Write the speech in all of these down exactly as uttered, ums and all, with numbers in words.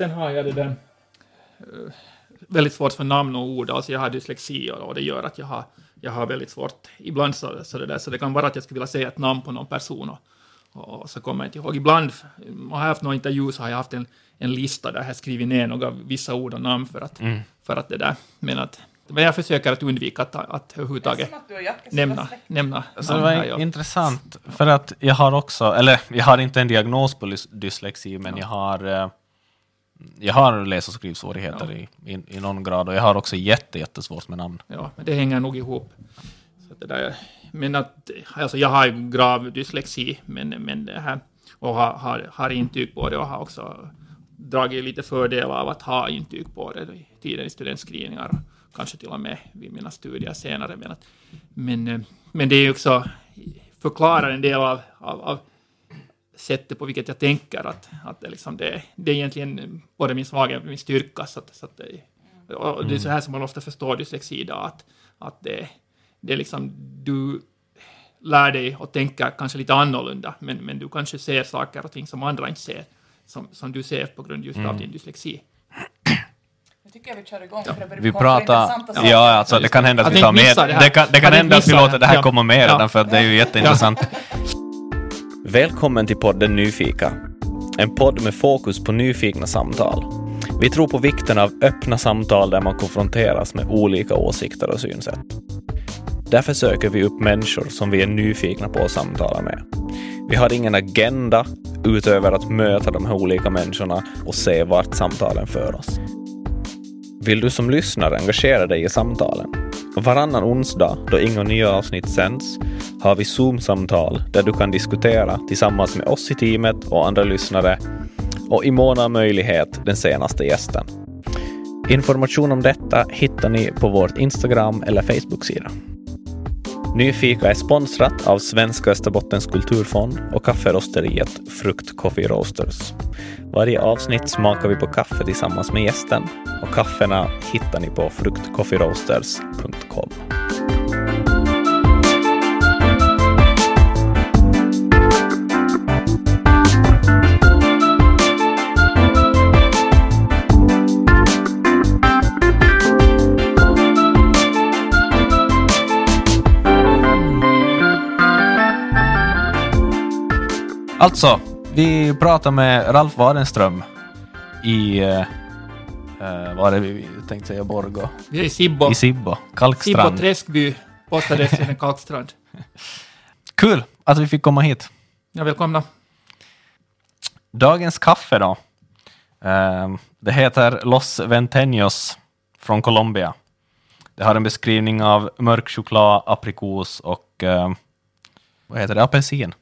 Sen har jag det där väldigt svårt för namn och ord. Alltså jag har dyslexi och det gör att jag har, jag har väldigt svårt ibland så, så det där. Så det kan vara att jag skulle vilja säga ett namn på någon person och, och så kommer jag inte ihåg. Ibland har jag haft någon intervju så har jag haft en, en lista där jag skrivit ner några vissa ord och namn för att, mm. för att det där. Men att Men jag försöker att undvika att, att överhuvudtaget nämna. nämna Så det var intressant, för att jag har också, eller jag har inte en diagnos på dyslexi, men ja. jag har jag har läs- och skrivsvårigheter ja. i, i, i någon grad, och jag har också jätte, jättesvårt med namn. Ja, men det hänger nog ihop. Så det där, men att, alltså jag har ju grav dyslexi, men, men det här, och har, har, har intyg på det, och har också dragit lite fördelar av att ha intyg på det i tiden i studentskrivningar. Kanske till och med vid mina studier senare. Men, att, men, men det är ju också förklarar en del av, av, av sättet på vilket jag tänker. Att, att det, liksom det, det är egentligen både min svaghet och min styrka. Så att, så att det, och det är så här som man ofta förstår dyslexi idag. Att, att det, det är liksom, du lär dig att tänka kanske lite annorlunda. Men, men du kanske ser saker och ting som andra inte ser. Som, som du ser på grund just av mm. din dyslexi. Tycker jag vi kör igång, ja. för det vi pratar, ja, ja, alltså det kan hända att vi tar med det, det kan, det kan hända att vi låter det här ja. komma med redan, för att det är ju jätteintressant. Välkommen till podden Nyfika, en podd med fokus på nyfikna samtal. Vi tror på vikten av öppna samtal där man konfronteras med olika åsikter och synsätt. Därför söker vi upp människor som vi är nyfikna på att samtala med. Vi har ingen agenda utöver att möta de här olika människorna och se vart samtalen för oss. Vill du som lyssnare engagera dig i samtalen? Varannan onsdag, då inga nya avsnitt sänds, har vi Zoom-samtal där du kan diskutera tillsammans med oss i teamet och andra lyssnare, och i mån av möjlighet den senaste gästen. Information om detta hittar ni på vårt Instagram eller Facebook-sida. Nyfika är sponsrat av Svenska Österbottens kulturfond och kafferosteriet Frukt Coffee Roasters. Varje avsnitt smakar vi på kaffe tillsammans med gästen, och kafferna hittar ni på fruktcoffeeroasters punkt com. Alltså, vi pratar med Ralf Wadenström i, eh, vad är det vi tänkte säga, Borgå? Vi är i Sibbo. I Sibbo, Kalkstrand. Sibbo Träskby, postadressen Kalkstrand. Kul att vi fick komma hit. Ja, välkomna. Dagens kaffe då. Eh, det heter Los Ventenios från Colombia. Det har en beskrivning av mörk choklad, aprikos och, eh, vad heter det, apelsin.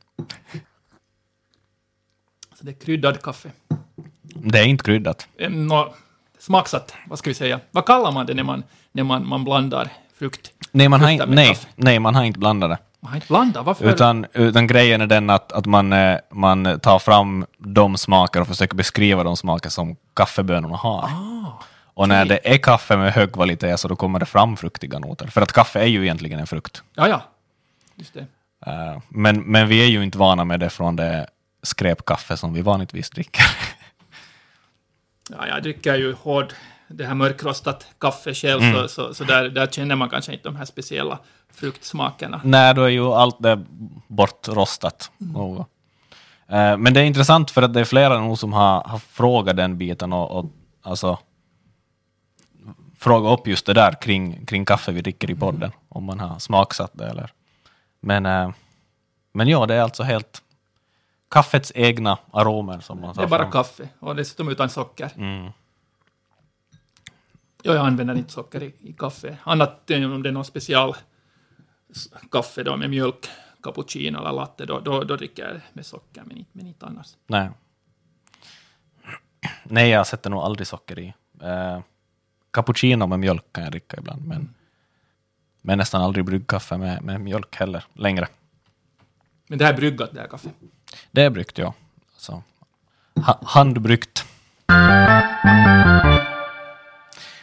Så det är kryddad kaffe. Det är inte kryddat. No, smaksatt, vad ska vi säga. Vad kallar man det när man, när man, man blandar frukt? Nej man, har in, nej, nej, man har inte blandat det. Man har inte blandat, varför? Utan, utan grejen är den att, att man, man tar fram de smaker och försöker beskriva de smaker som kaffebönorna har. Ah, och när okay. det är kaffe med hög kvalitet så då kommer det fram fruktiga noter. För att kaffe är ju egentligen en frukt. Ja, ja. Just det. Men, men vi är ju inte vana med det från det skräpkaffe som vi vanligtvis dricker. Ja, jag dricker ju hård, det här mörkrostat kaffe själv, mm. så, så, så där, där känner man kanske inte de här speciella fruktsmakerna. Nej, då är ju allt det bortrostat. Mm. Och, eh, men det är intressant för att det är flera nog som har, har frågat den biten och, och alltså frågat upp just det där kring, kring kaffe vi dricker i podden, mm. om man har smaksatt det eller. Men, eh, men ja, det är alltså helt kaffets egna aromer som man tar. Det är bara fram. Kaffe och dessutom utan socker. Mm. Jag använder inte socker i, i kaffe. Annat än om det är någon special kaffe då, med mjölk, cappuccino eller latte, då, då, då dricker jag med socker, men inte, men inte annars. Nej. Nej, jag sätter nog aldrig socker i. Eh, cappuccino med mjölk kan jag dricka ibland, men, mm. men nästan aldrig bryggkaffe med, med mjölk heller, längre. Men det här är bryggat, det här kaffet? Det är bryggt, ja. Alltså, ha- handbryggt.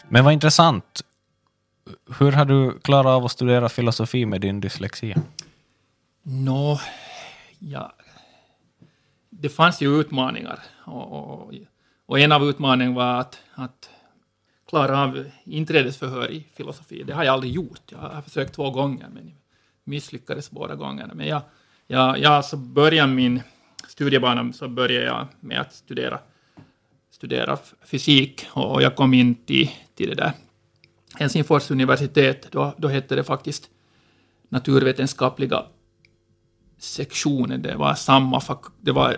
Men vad intressant. Hur har du klarat av att studera filosofi med din dyslexi? Nå, ja. Det fanns ju utmaningar. Och, och, Och en av utmaningarna var att, att klara av inträdesförhör i filosofi. Det har jag aldrig gjort. Jag har försökt två gånger, men misslyckades båda gångerna. Men jag, jag, jag så började min studiebana så började jag med att studera, studera fysik. Och jag kom in till, till det där Helsingfors universitet. Då, då hette det faktiskt naturvetenskapliga sektionen. Det var samma fak- det var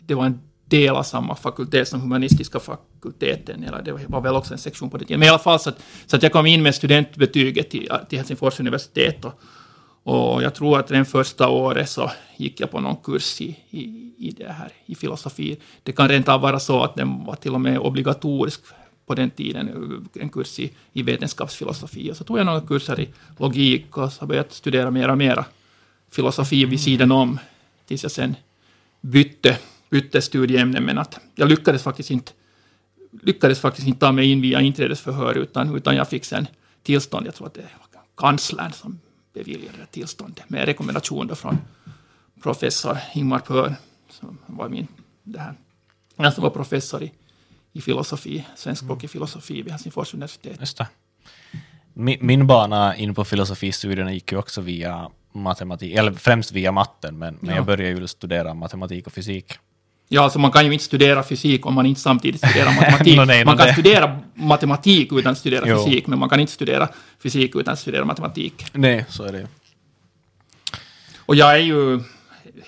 det var en del av samma fakultet som humanistiska fakulteten, eller det var väl också en sektion på det. Men i alla fall så att, så att jag kom in med studentbetyget till, till Helsingfors universitet, och, och jag tror att den första året så gick jag på någon kurs i, i, i det här, i filosofi. Det kan rent av vara så att den var till och med obligatorisk på den tiden, en kurs i, i vetenskapsfilosofi. Och så tog jag några kurser i logik och så började jag studera mera och mera filosofi vid sidan om, tills jag sen bytte bytte studieämnen, men att jag lyckades faktiskt inte lyckades faktiskt inte ta mig in via inträdesförhör, utan, utan jag fick sen tillstånd. Jag tror att det var kanslern som beviljade det tillstånd med rekommendationer från professor Ingmar Pörn, som var min det här, jag som var professor i, i filosofi, svenskspråkig filosofi vid Helsingfors universitet. Just det. Min, min bana in på filosofistudierna gick ju också via matematik, eller främst via matten, men, men ja. jag började ju studera matematik och fysik. Ja, alltså man kan ju inte studera fysik om man inte samtidigt studerar matematik. no, nej, man kan det. studera matematik utan att studera jo. fysik, men man kan inte studera fysik utan att studera matematik. Nej, så är det. Och jag är ju,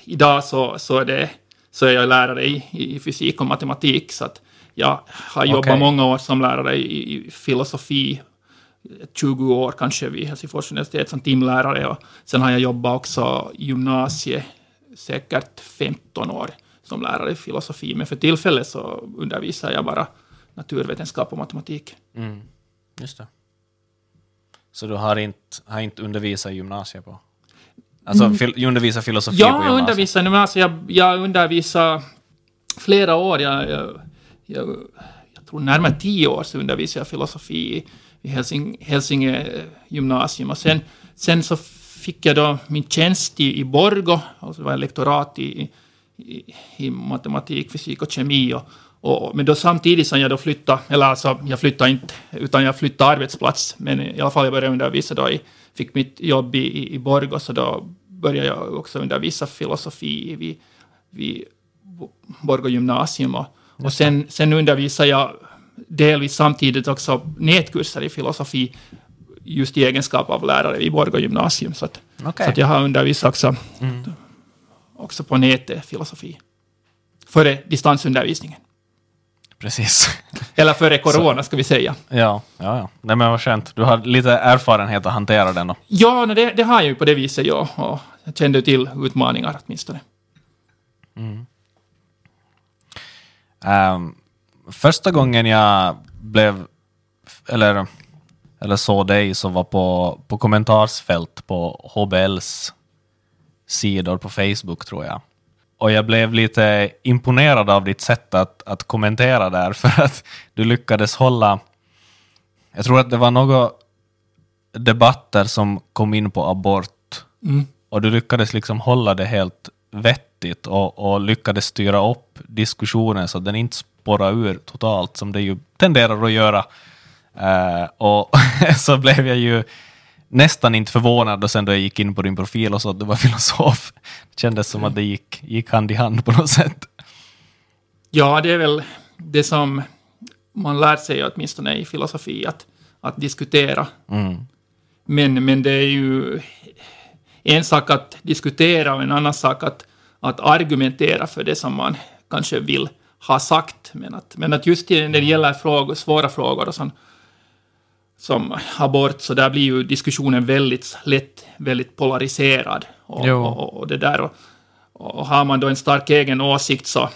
idag så, så, är, det, så är jag lärare i, i fysik och matematik, så att jag har jobbat okay. många år som lärare i, i filosofi, tjugo år kanske vid Helsingfors universitet som timlärare, och sen har jag jobbat också i gymnasiet säkert femton år som lärare i filosofi, men för tillfället så undervisar jag bara naturvetenskap och matematik. Mm. Just det. Så du har inte, har inte undervisat i gymnasiet på? Alltså fil, undervisar filosofi ja, på gymnasiet? Jag undervisar i gymnasiet. Jag, jag undervisar flera år. Jag, jag, jag, jag tror närmare tio år så undervisar jag filosofi i Helsing, Helsinge gymnasium. Och sen, sen så fick jag då min tjänst i, i Borgå, alltså det var en lektorat i, i, i matematik, fysik och kemi. Och, och, men då samtidigt som jag då flyttade, eller alltså jag flyttade inte, utan jag flyttade arbetsplats, men i alla fall jag började undervisa då, i, fick mitt jobb i, i Borgå, så då började jag också undervisa filosofi vid, vid Borgå gymnasium. Och, och sen, sen undervisade jag delvis samtidigt också nätkurser i filosofi, just i egenskap av lärare i Borgå gymnasium. Så att, okay. så att jag har undervisat också, mm. också på nätet filosofi. Före distansundervisningen. Precis. Eller före corona, ska vi säga. Ja, ja, ja. Nej, men vad skönt. Du har lite erfarenhet att hantera den då. Ja, det, det har jag ju på det viset, ja. Och jag kände till utmaningar åtminstone. Mm. Um. Första gången jag blev eller, eller såg dig, så var på, på kommentarsfält på H B L:s sidor på Facebook, tror jag. Och jag blev lite imponerad av ditt sätt att, att kommentera där, för att du lyckades hålla... Jag tror att det var några debatter som kom in på abort. Mm. Och du lyckades liksom hålla det helt vettigt och, och lyckades styra upp diskussionen så att den inte bara ur totalt, som det ju tenderar att göra. Uh, och så blev jag ju nästan inte förvånad, och sen då jag gick in på din profil och så att du var filosof. Det kändes som att det gick, gick hand i hand på något sätt. Ja, det är väl det som man lär sig åtminstone i filosofi, att, att diskutera. Mm. Men, men det är ju en sak att diskutera och en annan sak att, att argumentera för det som man kanske vill har sagt, men att, men att just när det gäller frågor, svåra frågor och sån, som abort, så där blir ju diskussionen väldigt lätt, väldigt polariserad och, och, och det där, och, och har man då en stark egen åsikt, så,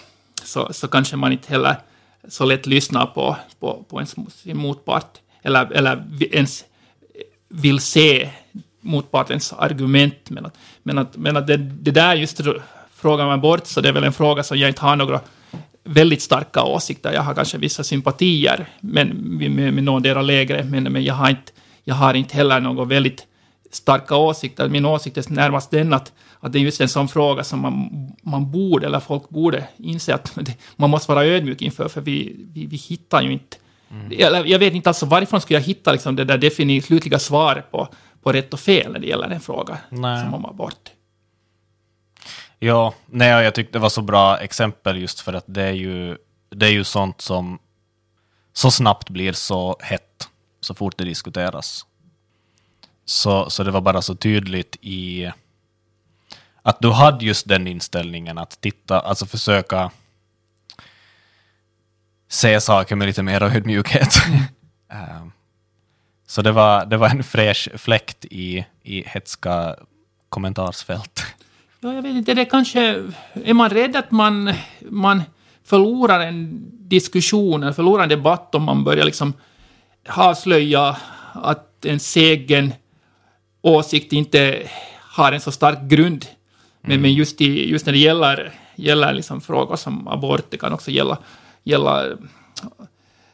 så, så kanske man inte heller så lätt lyssnar på, på, på ens motpart, eller, eller ens vill se motpartens argument, men att, men att, men att det, det där just frågan om abort, så det är väl en fråga som jag inte har några väldigt starka åsikter. Jag har kanske vissa sympatier, men med, med några lägre, men, men jag har inte jag har inte heller något väldigt starka åsikter. Min åsikt är närmast den att, att det är just en sån fråga som man, man borde, eller folk borde inse att det, man måste vara ödmjuk inför, för vi, vi, vi hittar ju inte. Mm. Jag, jag vet inte alltså varifrån skulle jag hitta liksom, det där definitivt slutliga svaret på, på rätt och fel när det gäller en fråga Nej. som man var bort. Ja, nej, jag tyckte det var så bra exempel just för att det är ju, det är ju sånt som så snabbt blir så hett så fort det diskuteras. Så, så det var bara så tydligt i att du hade just den inställningen att titta, alltså försöka se saker med lite mer ödmjukhet. Mm. Så det var, det var en fräsch fläkt i, i hetska kommentarsfält. Ja, jag vet inte, det kanske, är man rädd att man, man förlorar en diskussion eller förlorar en debatt om man börjar liksom avslöja att en egen åsikt inte har en så stark grund. Men, mm. men just, i, just när det gäller, gäller liksom frågor som abort, det kan också gälla, gälla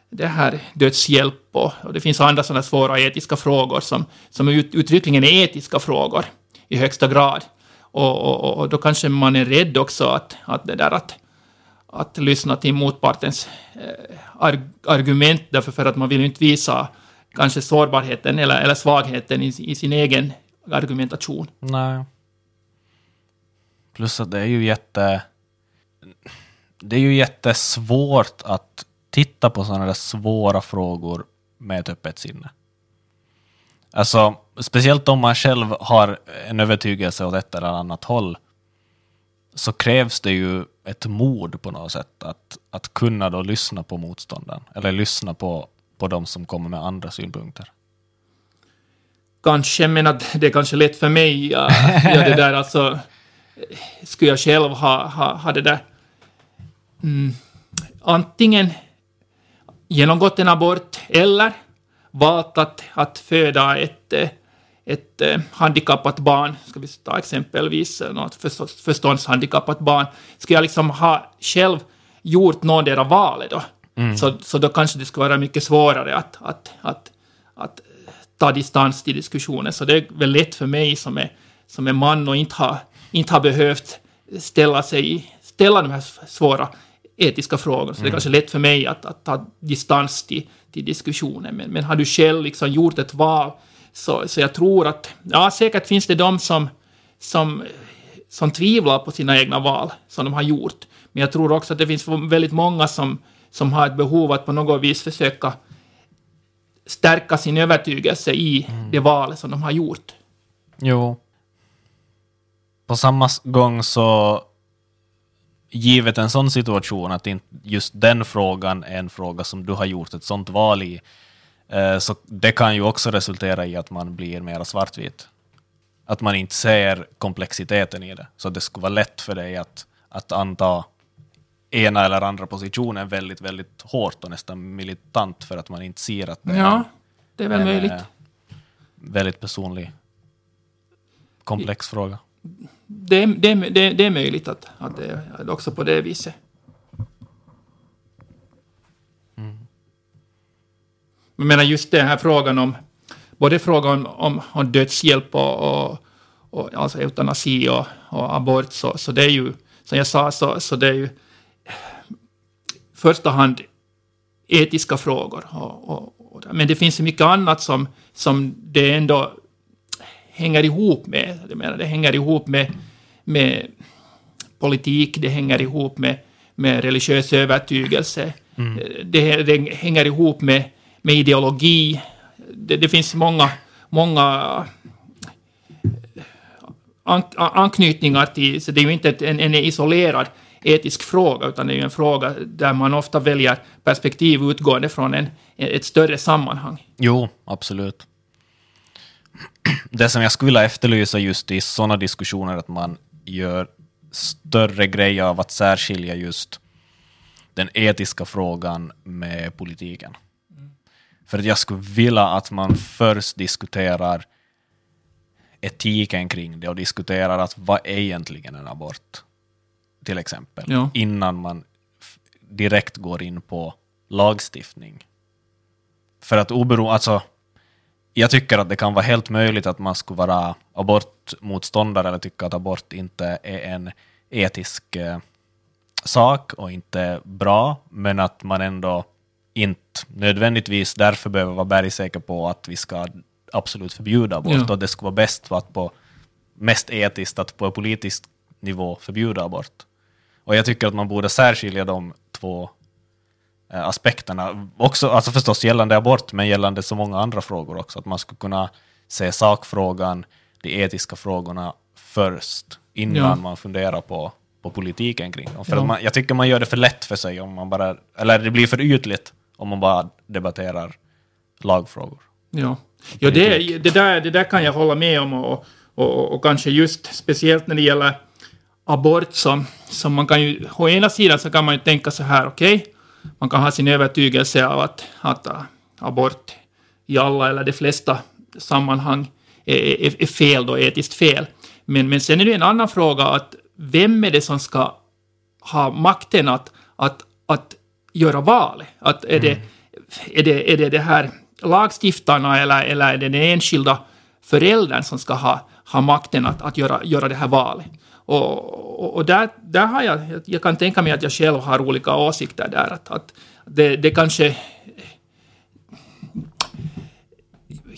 det här dödshjälp och, och det finns andra sådana svåra etiska frågor som, som ut, uttryckligen är etiska frågor i högsta grad. Och, och, och då kanske man är rädd också att, att det där att, att lyssna till motpartens eh, argument, därför för att man vill inte visa kanske sårbarheten eller, eller svagheten i, i sin egen argumentation. Nej. Plus att det är ju jätte det är ju jättesvårt att titta på sådana där svåra frågor med ett öppet sinne. Alltså, speciellt om man själv har en övertygelse åt ett eller annat håll, så krävs det ju ett mod på något sätt att, att kunna då lyssna på motståndaren eller lyssna på, på de som kommer med andra synpunkter. Kanske, men att det är kanske lätt för mig. Ja, ja, det där, alltså, skulle jag själv ha, ha, ha det där mm, antingen genomgått en abort eller valt att, att föda ett, ett handikappat barn, ska vi ta exempelvis något förståndshandikappat barn, ska jag liksom ha själv gjort några val då? Mm. Så, så då kanske det skulle vara mycket svårare att, att, att, att ta distans till diskussionen. Så det är väl lätt för mig som är, som är man och inte har, inte har behövt ställa, sig, ställa de här svåra etiska frågor. Så mm. det är kanske lätt för mig att, att ta distans till, till diskussionen. Men, men har du själv liksom gjort ett val, så, så jag tror att ja, säkert finns det de som, som, som tvivlar på sina egna val som de har gjort. Men jag tror också att det finns väldigt många som, som har ett behov att på något vis försöka stärka sin övertygelse i mm. det val som de har gjort. Jo. På samma gång så givet en sån situation att just den frågan är en fråga som du har gjort ett sånt val i, så det kan ju också resultera i att man blir mer svartvit. Att man inte ser komplexiteten i det. Så det skulle vara lätt för dig att, att anta ena eller andra positionen väldigt, väldigt hårt och nästan militant för att man inte ser att det, ja, det är väl en möjligt. Väldigt personlig komplex fråga. Det, det, det, det är möjligt att, att det är också på det viset. Mm. Jag menar just den här frågan om både frågan om, om dödshjälp och, och, och alltså eutanasi och, och abort, så, så det är ju, som jag sa, så, så det är ju första hand etiska frågor. Och, och, och, men det finns ju mycket annat som, som det ändå hänger ihop med. Jag menar, det hänger ihop med, med politik, det hänger ihop med, med religiös övertygelse, mm. det, det hänger ihop med, med ideologi. Det, det finns många, många an, anknytningar till, så det är ju inte en, en isolerad etisk fråga, utan det är ju en fråga där man ofta väljer perspektiv utgående från en, ett större sammanhang. Jo, absolut. Det som jag skulle vilja efterlysa just i sådana diskussioner, att man gör större grejer av att särskilja just den etiska frågan med politiken. Mm. För att jag skulle vilja att man först diskuterar etiken kring det och diskuterar att vad är egentligen en abort, till exempel, ja. Innan man f- direkt går in på lagstiftning. För att oberoende, alltså jag tycker att det kan vara helt möjligt att man skulle vara abortmotståndare eller tycka att abort inte är en etisk eh, sak och inte bra, men att man ändå inte nödvändigtvis därför behöver vara bergsäker på att vi ska absolut förbjuda abort, ja. Och det skulle vara bäst att på mest etiskt att på politisk nivå förbjuda abort. Och jag tycker att man borde särskilja de två eh, aspekterna också, alltså förstås gällande abort men gällande så många andra frågor också, att man skulle kunna se sakfrågan, de etiska frågorna först innan ja. man funderar på på politiken kring dem. För ja. att man, jag tycker man gör det för lätt för sig om man bara, eller det blir för ytligt om man bara debatterar lagfrågor. Ja, ja det, det, där, det där kan jag hålla med om och, och, och kanske just speciellt när det gäller abort som, som man kan ju, å ena sidan så kan man ju tänka så här, okej, okay, man kan ha sin övertygelse av att, att abort i alla eller de flesta sammanhang är, är, är fel då, etiskt fel. Men, men sen är det en annan fråga att vem är det som ska ha makten att, att, att göra val? Att är, mm. det, är, det, är det det här lagstiftarna eller, eller är det den enskilda föräldern som ska ha, ha makten att, att göra, göra det här valet? Och, och, och där, där har jag, jag kan tänka mig att jag själv har olika åsikter där. Att, att det, det kanske...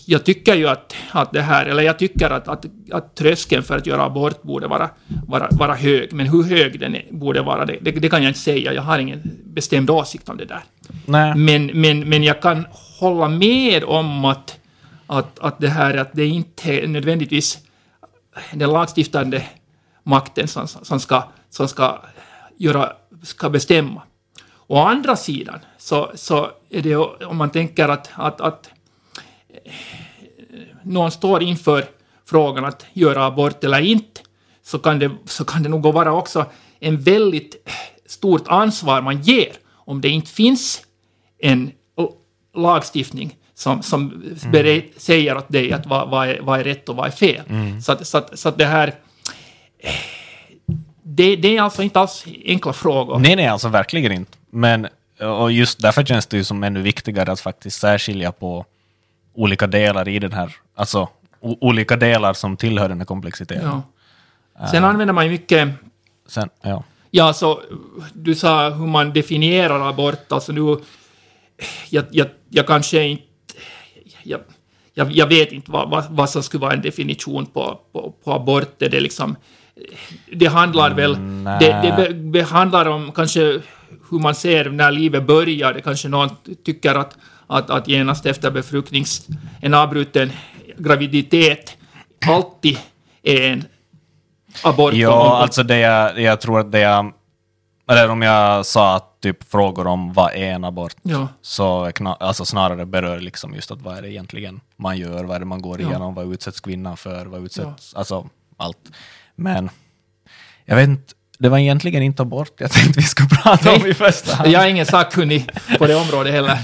Jag tycker ju att, att det här, eller jag tycker att, att, att tröskeln för att göra abort borde vara, vara, vara hög. Men hur hög den är, borde vara, det, det, det kan jag inte säga. Jag har ingen bestämd åsikt om det där. Nej. Men, men, men jag kan hålla med om att, att, att det här, att det inte nödvändigtvis den lagstiftande makten som, som, ska, som ska, göra, ska bestämma. Å andra sidan så, så är det, om man tänker att, att, att någon står inför frågan att göra abort eller inte, så kan det, så kan det nog vara också en väldigt stort ansvar man ger om det inte finns en lagstiftning som, som mm. säger åt dig att vad, vad, är, vad är rätt och vad är fel. Mm. Så, att, så, att, så att det här det, det är alltså inte alls enkla frågor. Nej, nej, alltså verkligen inte. Men, och just därför känns det ju som ännu viktigare att faktiskt särskilja på olika delar i den här, alltså o- olika delar som tillhör den här komplexiteten. Ja. Sen uh, använder man ju mycket... Sen, ja. Ja, så du sa hur man definierar abort, alltså du... Jag, jag, jag kanske inte... Jag, jag, jag vet inte vad, vad, vad som skulle vara en definition på, på, på abort, det är liksom... Det handlar väl... Mm, det, det be, handlar om kanske hur man ser när livet börjar, det kanske någon tycker att Att, att genast efter befruktnings en avbruten graviditet alltid är en abort. Ja, alltså det jag, jag tror att det jag, eller om jag sa att typ frågor om vad är en abort, ja. så alltså snarare berör liksom just att vad är det egentligen man gör, vad är det man går igenom, ja. vad utsätts kvinnan för, vad utsätts, ja. alltså allt. Men jag vet inte. Det var egentligen inte abort jag tänkte vi skulle prata Nej. om i första hand. Jag är ingen sakkunnig på det området heller.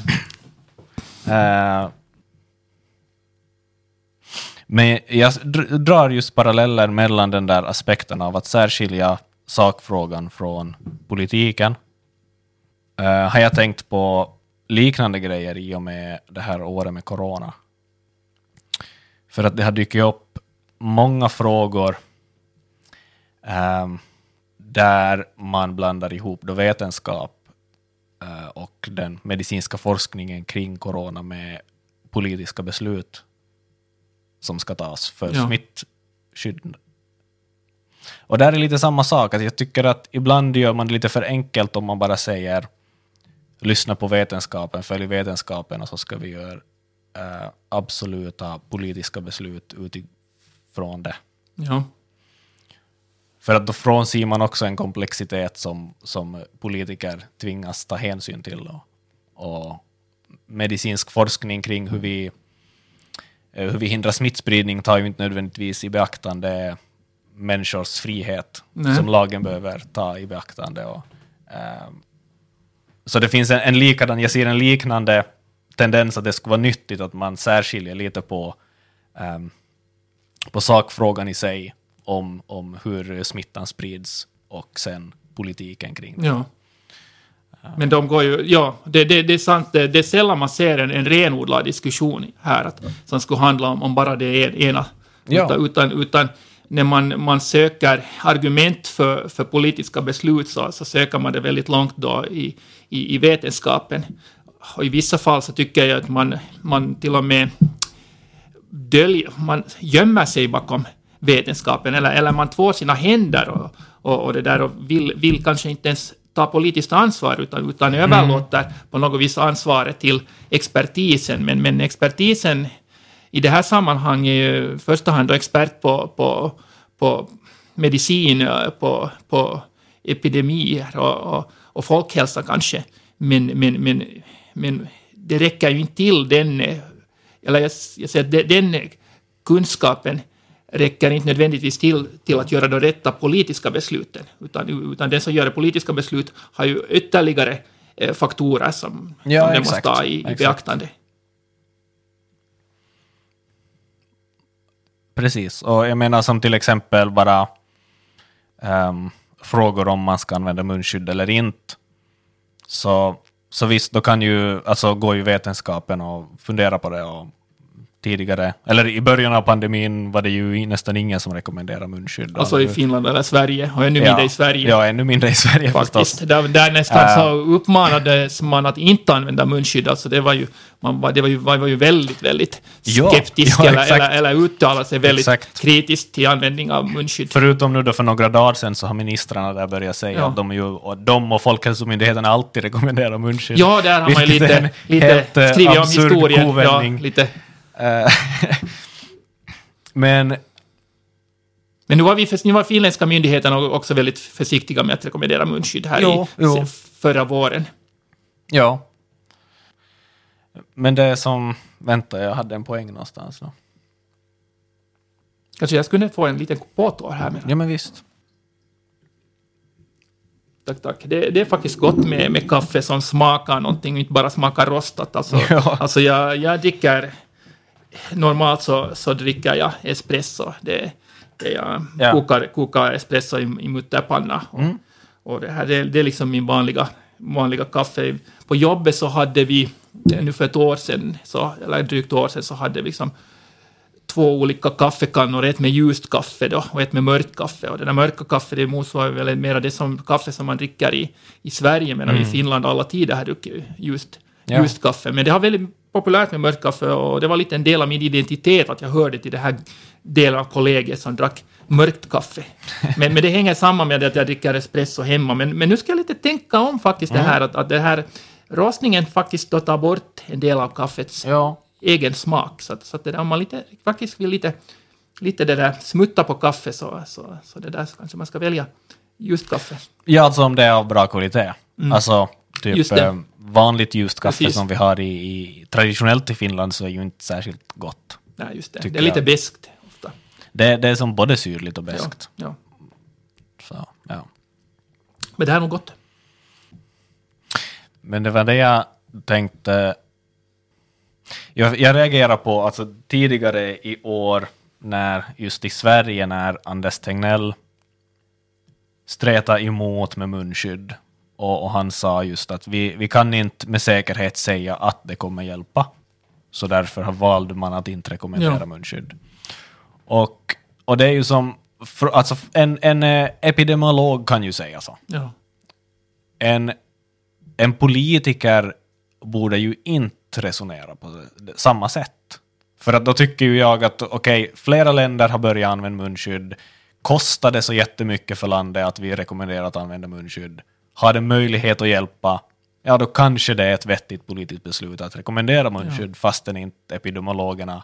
Uh, men jag drar just paralleller mellan den där aspekten av att särskilja sakfrågan från politiken. Uh, har jag tänkt på liknande grejer i och med det här året med corona. För att det har dykt upp många frågor uh, där man blandar ihop då vetenskap och den medicinska forskningen kring corona med politiska beslut som ska tas för ja. smittskydd. Och där är lite samma sak. Att jag tycker att ibland gör man det lite för enkelt om man bara säger lyssna på vetenskapen, följ vetenskapen och så ska vi göra eh, absoluta politiska beslut utifrån det. Ja. För att då från ser man också en komplexitet som, som politiker tvingas ta hänsyn till. Då. Och medicinsk forskning kring hur vi, hur vi hindrar smittspridning tar ju inte nödvändigtvis i beaktande människors frihet Nej. som lagen behöver ta i beaktande. Och, um, så det finns en, en likadan, jag ser en liknande tendens att det skulle vara nyttigt att man särskiljer lite på, um, på sakfrågan i sig. Om, om hur smittan sprids och sen politiken kring det. Ja. Men de går ju, ja, det, det, det är sant, det, det är sällan man ser en, en renodlad diskussion här att, som skulle handla om, om bara det ena. Ja. Utan, utan, utan när man, man söker argument för, för politiska beslut så, så söker man det väldigt långt då i, i, i vetenskapen. Och i vissa fall så tycker jag att man, man till och med döljer, man gömmer sig bakom vetenskapen eller, eller man tvår sina händer och, och, och det där och vill, vill kanske inte ens ta politiskt ansvar utan, utan mm. överlåter på något vis ansvaret till expertisen. Men, men expertisen i det här sammanhanget är ju i första hand expert på, på, på medicin, på, på epidemier och, och, och folkhälsa kanske. Men, men, men, men det räcker ju inte till den, eller jag, jag säger, den kunskapen räcker inte nödvändigtvis till, till att göra de rätta politiska besluten. Utan, utan den som gör politiska beslut har ju ytterligare eh, faktorer som, ja, som den måste ta i, i beaktande. Precis, och jag menar som till exempel bara um, frågor om man ska använda munskydd eller inte. Så, så visst, då kan ju, alltså gå i vetenskapen och fundera på det och tidigare, eller i början av pandemin var det ju nästan ingen som rekommenderade munskydd. Alltså i Finland eller Sverige, och ännu ja, mindre i Sverige. Ja, ännu mindre i Sverige faktiskt. Där, där nästan så uppmanades man att inte använda munskydd, alltså det var ju, man, det var ju, var ju väldigt, väldigt skeptisk ja, ja, eller, eller, eller uttalade sig väldigt exakt. kritiskt till användning av munskydd. Förutom nu då för några dagar sedan så har ministrarna där börjat säga ja. att de, ju, och de och Folkhälsomyndigheten alltid rekommenderar munskydd. Ja, där har man ju lite, lite skrivit om historien. Ja, lite men men nu var, vi, nu var finländska myndigheterna också väldigt försiktiga med att rekommendera munskydd här jo, i jo. förra våren. Ja. Men det är som, vänta, jag hade en poäng någonstans då. Kanske jag skulle få en liten påtår här med. Ja men visst. Tack, tack. Det, det är faktiskt gott med, med kaffe som smakar någonting, inte bara smakar rostat. Alltså, ja. alltså jag, jag dricker normalt så, så dricker jag espresso. Det, det jag ja. kokar, kokar espresso i, i mutterpanna. Och, mm. och det, här, det, det är liksom min vanliga, vanliga kaffe. På jobbet så hade vi, nu för ett år sedan, så, eller drygt år sedan, så hade vi liksom två olika kaffekannor, ett med ljust kaffe då, och ett med mörkt kaffe. Och det där mörka kaffe, det motsvarar väl mer det som kaffe som man dricker i, i Sverige, medan mm. i Finland alla tider har druckit ljust, ja. ljust kaffe. Men det har väldigt populärt med mörkt kaffe och det var lite en del av min identitet att jag hörde till det här delen av kollegor som drack mörkt kaffe. Men, men det hänger samman med att jag dricker espresso hemma. Men, men nu ska jag lite tänka om faktiskt mm. det här, att, att det här rostningen faktiskt då tar bort en del av kaffets ja. egen smak. Så, så att det där, om man lite, faktiskt vill lite, lite det där smutta på kaffe så, så, så det där så kanske man ska välja just kaffe. Ja, alltså om det är av bra kvalitet. Mm. Alltså typ vanligt ljust kaffe precis. Som vi har i, i traditionellt i Finland så är ju inte särskilt gott. Nej, just det. Det är lite beskt ofta. Det, det är som både syrligt och beskt. Ja, ja. Så, ja. Men det här är nog gott. Men det var det jag tänkte. Jag, jag reagerar på, alltså tidigare i år när just i Sverige när Anders Tegnell stretade emot med munskydd. Och, och han sa just att vi, vi kan inte med säkerhet säga att det kommer hjälpa. Så därför valde man att inte rekommendera ja. munskydd. Och, och det är ju som, för, alltså en, en epidemiolog kan ju säga så. Ja. En, en politiker borde ju inte resonera på det, samma sätt. För att då tycker ju jag att okej, okay, flera länder har börjat använda munskydd. Kostar det så jättemycket för landet att vi rekommenderar att använda munskydd? Har det möjlighet att hjälpa, ja då kanske det är ett vettigt politiskt beslut att rekommendera munskydd ja. fastän inte epidemiologerna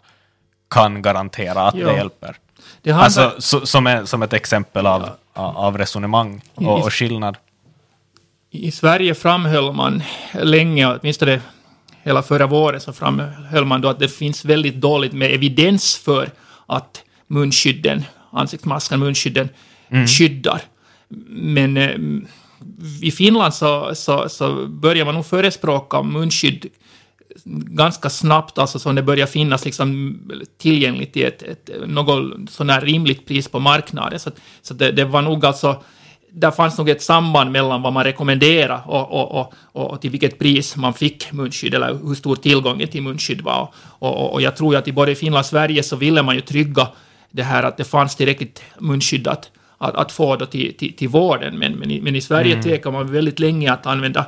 kan garantera att ja. det hjälper. Det handlar alltså, så, som, är, som ett exempel av, ja. av resonemang och, och skillnad. I, I Sverige framhöll man länge, åtminstone hela förra våren så framhöll man då att det finns väldigt dåligt med evidens för att munskydden, ansiktsmasken, munskydden mm. skyddar. Men i Finland så, så, så börjar man nog förespråka munskydd ganska snabbt, alltså så det börjar finnas liksom tillgängligt till ett, ett något sån här rimligt pris på marknaden. Så, så det, det var nog alltså där fanns nog ett samband mellan vad man rekommenderade och, och, och, och till vilket pris man fick munskydd eller hur stor tillgången till munskydd var. Och, och, och jag tror att i både Finland och Sverige så ville man ju trygga det här att det fanns tillräckligt munskydd att, att, att få då till, till, till vården. Men, men, i, men i Sverige mm. tvekar man väldigt länge att använda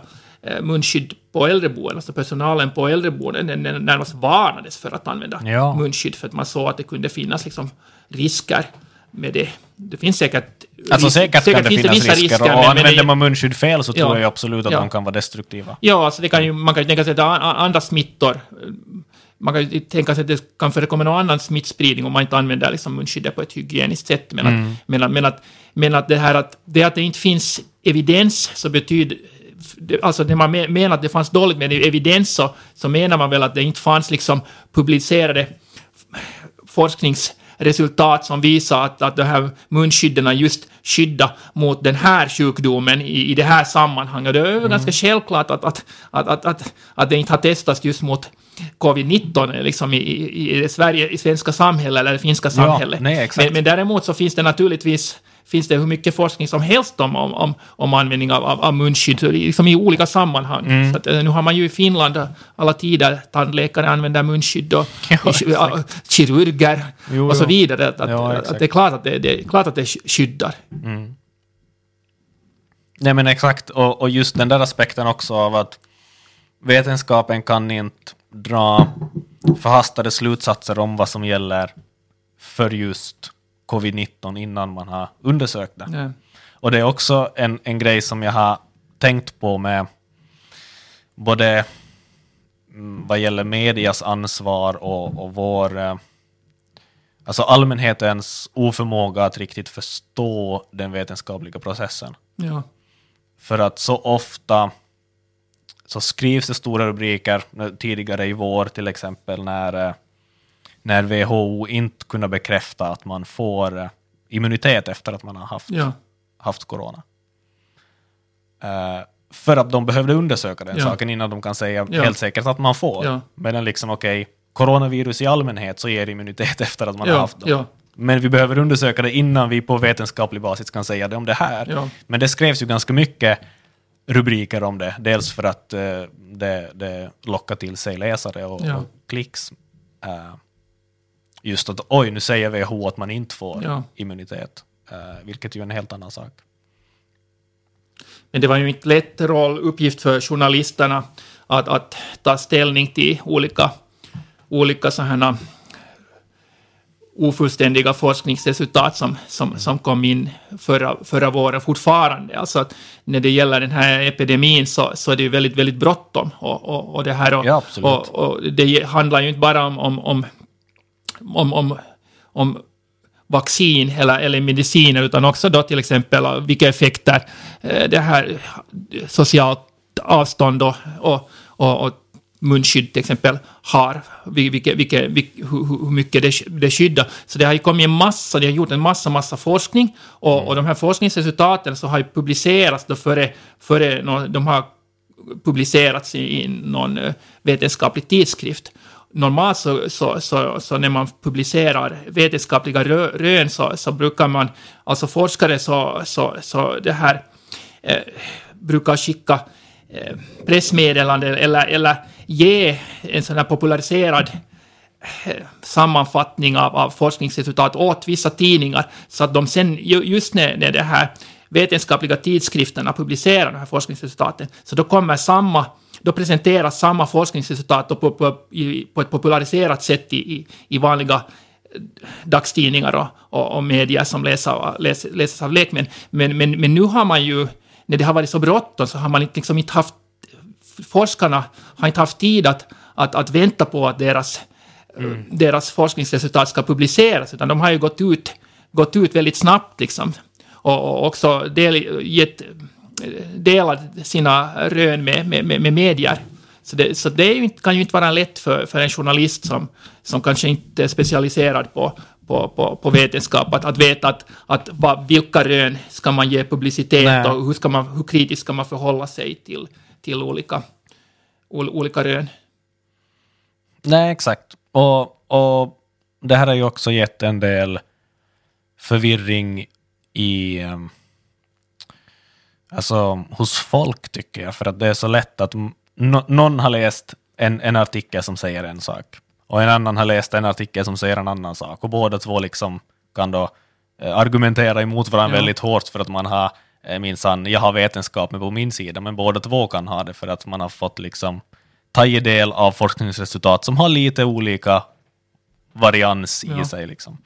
munskydd på äldreboenden, alltså personalen på äldreboenden närmast varnades för att använda ja. munskydd för att man såg att det kunde finnas liksom risker med det. Det finns säkert alltså säkert, säkert kan det finnas risker, risker och men, men använder man munskydd fel så ja, tror jag absolut att ja. de kan vara destruktiva. Ja, alltså det kan ju, man kan ju tänka sig att andra smittor, man kan ju tänka sig att det kan förekomma någon annan smittspridning om man inte använder liksom munskyddet på ett hygieniskt sätt. Men, mm. att, men, men, att, men att det här att det, att det inte finns evidens så betyder alltså när man menar att det fanns dåligt med evidens så, så menar man väl att det inte fanns liksom publicerade forskningsresultat som visar att, att de här munskydderna just skyddar mot den här sjukdomen i, i det här sammanhanget. Det är ju mm. ganska självklart att, att, att, att, att, att det inte har testats just mot covid nitton liksom i, i, i Sverige, i svenska samhället eller det finska samhället. Ja, nej, men, men däremot så finns det naturligtvis finns det hur mycket forskning som helst om, om, om användning av, av, av munskydd liksom i olika sammanhang. Mm. Så att, nu har man ju i Finland alla tider tandläkare använder munskydd och ja, kirurger jo, och så vidare. Att, ja, att, att det är klart att det, det, klart att det skyddar. Mm. Nej men exakt, och, och just den där aspekten också av att vetenskapen kan inte dra förhastade slutsatser om vad som gäller för just covid nitton innan man har undersökt det. Nej. Och det är också en, en grej som jag har tänkt på med både vad gäller medias ansvar och, och vår alltså allmänhetens oförmåga att riktigt förstå den vetenskapliga processen. Ja. För att så ofta så skrivs det stora rubriker tidigare i vår till exempel när när W H O inte kunde bekräfta att man får immunitet efter att man har haft, ja. haft corona. Uh, för att de behövde undersöka den ja. saken innan de kan säga ja. helt säkert att man får. Ja. Men liksom okej, okay, coronavirus i allmänhet så ger immunitet efter att man ja. har haft dem. Ja. Men vi behöver undersöka det innan vi på vetenskaplig basis kan säga det om det här. Ja. Men det skrevs ju ganska mycket rubriker om det. Dels för att uh, det, det lockar till sig läsare och, ja. och klicks. Uh, Just att, oj, nu säger W H O att man inte får ja. immunitet. Vilket ju är en helt annan sak. Men det var ju inte lätt roll, uppgift för journalisterna att, att ta ställning till olika, olika så här ofullständiga forskningsresultat som, som, som kom in förra, förra våren fortfarande. Alltså att när det gäller den här epidemin så, så är det ju väldigt, väldigt bråttom. Och, och, och det här och, ja, och, och det handlar ju inte bara om, om, om Om, om, om vaccin eller, eller mediciner utan också då till exempel vilka effekter det här socialt avstånd och, och, och munskydd till exempel har, vilka, vilka, vilka, hur, hur mycket det, det skyddar. Så det har ju kommit en massa, det har gjort en massa, massa forskning och, och de här forskningsresultaten så har ju publicerats då före, före no, de har publicerats i, i någon vetenskaplig tidskrift. Normalt så, så, så, så när man publicerar vetenskapliga rö, rön så, så brukar man, alltså forskare så, så, så det här eh, brukar skicka eh, pressmeddelande eller, eller ge en sån här populariserad eh, sammanfattning av, av forskningsresultat åt vissa tidningar så att de sen, just när, när det här vetenskapliga tidskrifterna publicerar de här forskningsresultaten så då kommer samma då presenteras samma forskningsresultat på, på, på ett populariserat sätt i, i vanliga dagstidningar och, och, och medier som läser, läs, läses av lekmän. Men, men, men nu har man ju, när det har varit så bråttom så har man liksom inte haft, forskarna har inte haft tid att, att, att vänta på att deras, mm. deras forskningsresultat ska publiceras, utan de har ju gått ut, gått ut väldigt snabbt liksom. Och, och också del, gett delar sina rön med, med, med medier. Så det, så det är ju inte, kan ju inte vara lätt för, för en journalist som, som kanske inte är specialiserad på, på, på, på vetenskap att, att veta att, att vad, vilka rön ska man ge publicitet Nej. och hur, ska man, hur kritiskt ska man förhålla sig till, till olika, ol, olika rön. Nej, exakt. Och, och det här har ju också gett en del förvirring i alltså, hos folk tycker jag. För att det är så lätt att no- någon har läst en, en artikel som säger en sak. Och en annan har läst en artikel som säger en annan sak. Och båda två liksom kan då eh, argumentera emot varandra ja. väldigt hårt för att man har eh, minsann, jag har vetenskapen på min sida. Men båda två kan ha det för att man har fått liksom ta i del av forskningsresultat som har lite olika varians i ja. sig liksom.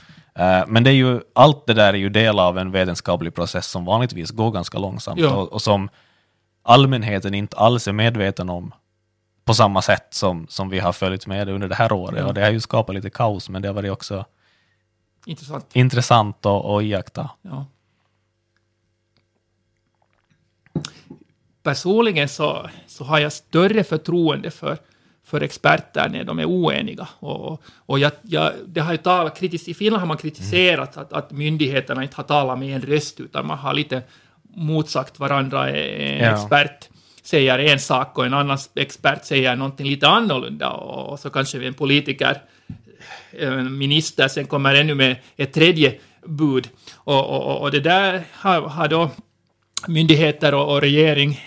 Men det är ju, allt det där är ju del av en vetenskaplig process som vanligtvis går ganska långsamt ja. och, och som allmänheten inte alls är medveten om på samma sätt som, som vi har följt med under det här året. Ja. Och det har ju skapat lite kaos, men det har varit också intressant, intressant att, att iaktta. Ja. Personligen så, så har jag större förtroende för för experter när de är oeniga. Och, och jag, jag, det har ju talat, kritis, i Finland har man kritiserat mm. att, att myndigheterna inte har talat med en röst, utan man har lite motsagt varandra. En ja. expert säger en sak och en annan expert säger någonting lite annorlunda. Och, och så kanske en politiker, en minister, sen kommer ännu med ett tredje bud. Och, och, och det där har, har då myndigheter och, och regering,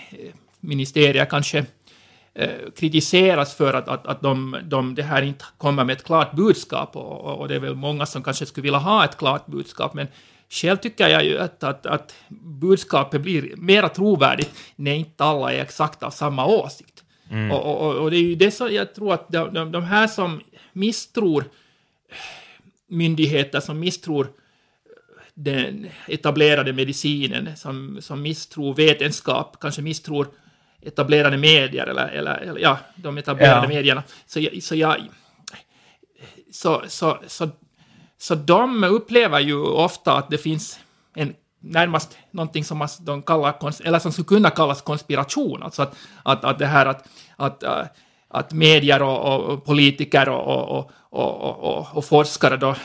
ministerier kanske, kritiseras för att, att, att de, de det här inte kommer med ett klart budskap, och, och det är väl många som kanske skulle vilja ha ett klart budskap, men själv tycker jag ju att, att, att budskapet blir mera trovärdigt när inte alla är exakt av samma åsikt. Mm. Och, och, och det är ju det som jag tror att de, de, de här som misstror myndigheter, som misstror den etablerade medicinen, som, som misstror vetenskap, kanske misstror etablerade medier eller, eller, eller ja, de etablerade ja. medierna, så jag, så, jag, så, så, så, så de upplever ju ofta att det finns en närmast någonting som de kallar, eller som skulle kunna kallas konspiration, alltså att, att, att det här att, att, att medier och, och politiker och, och, och, och, och forskare då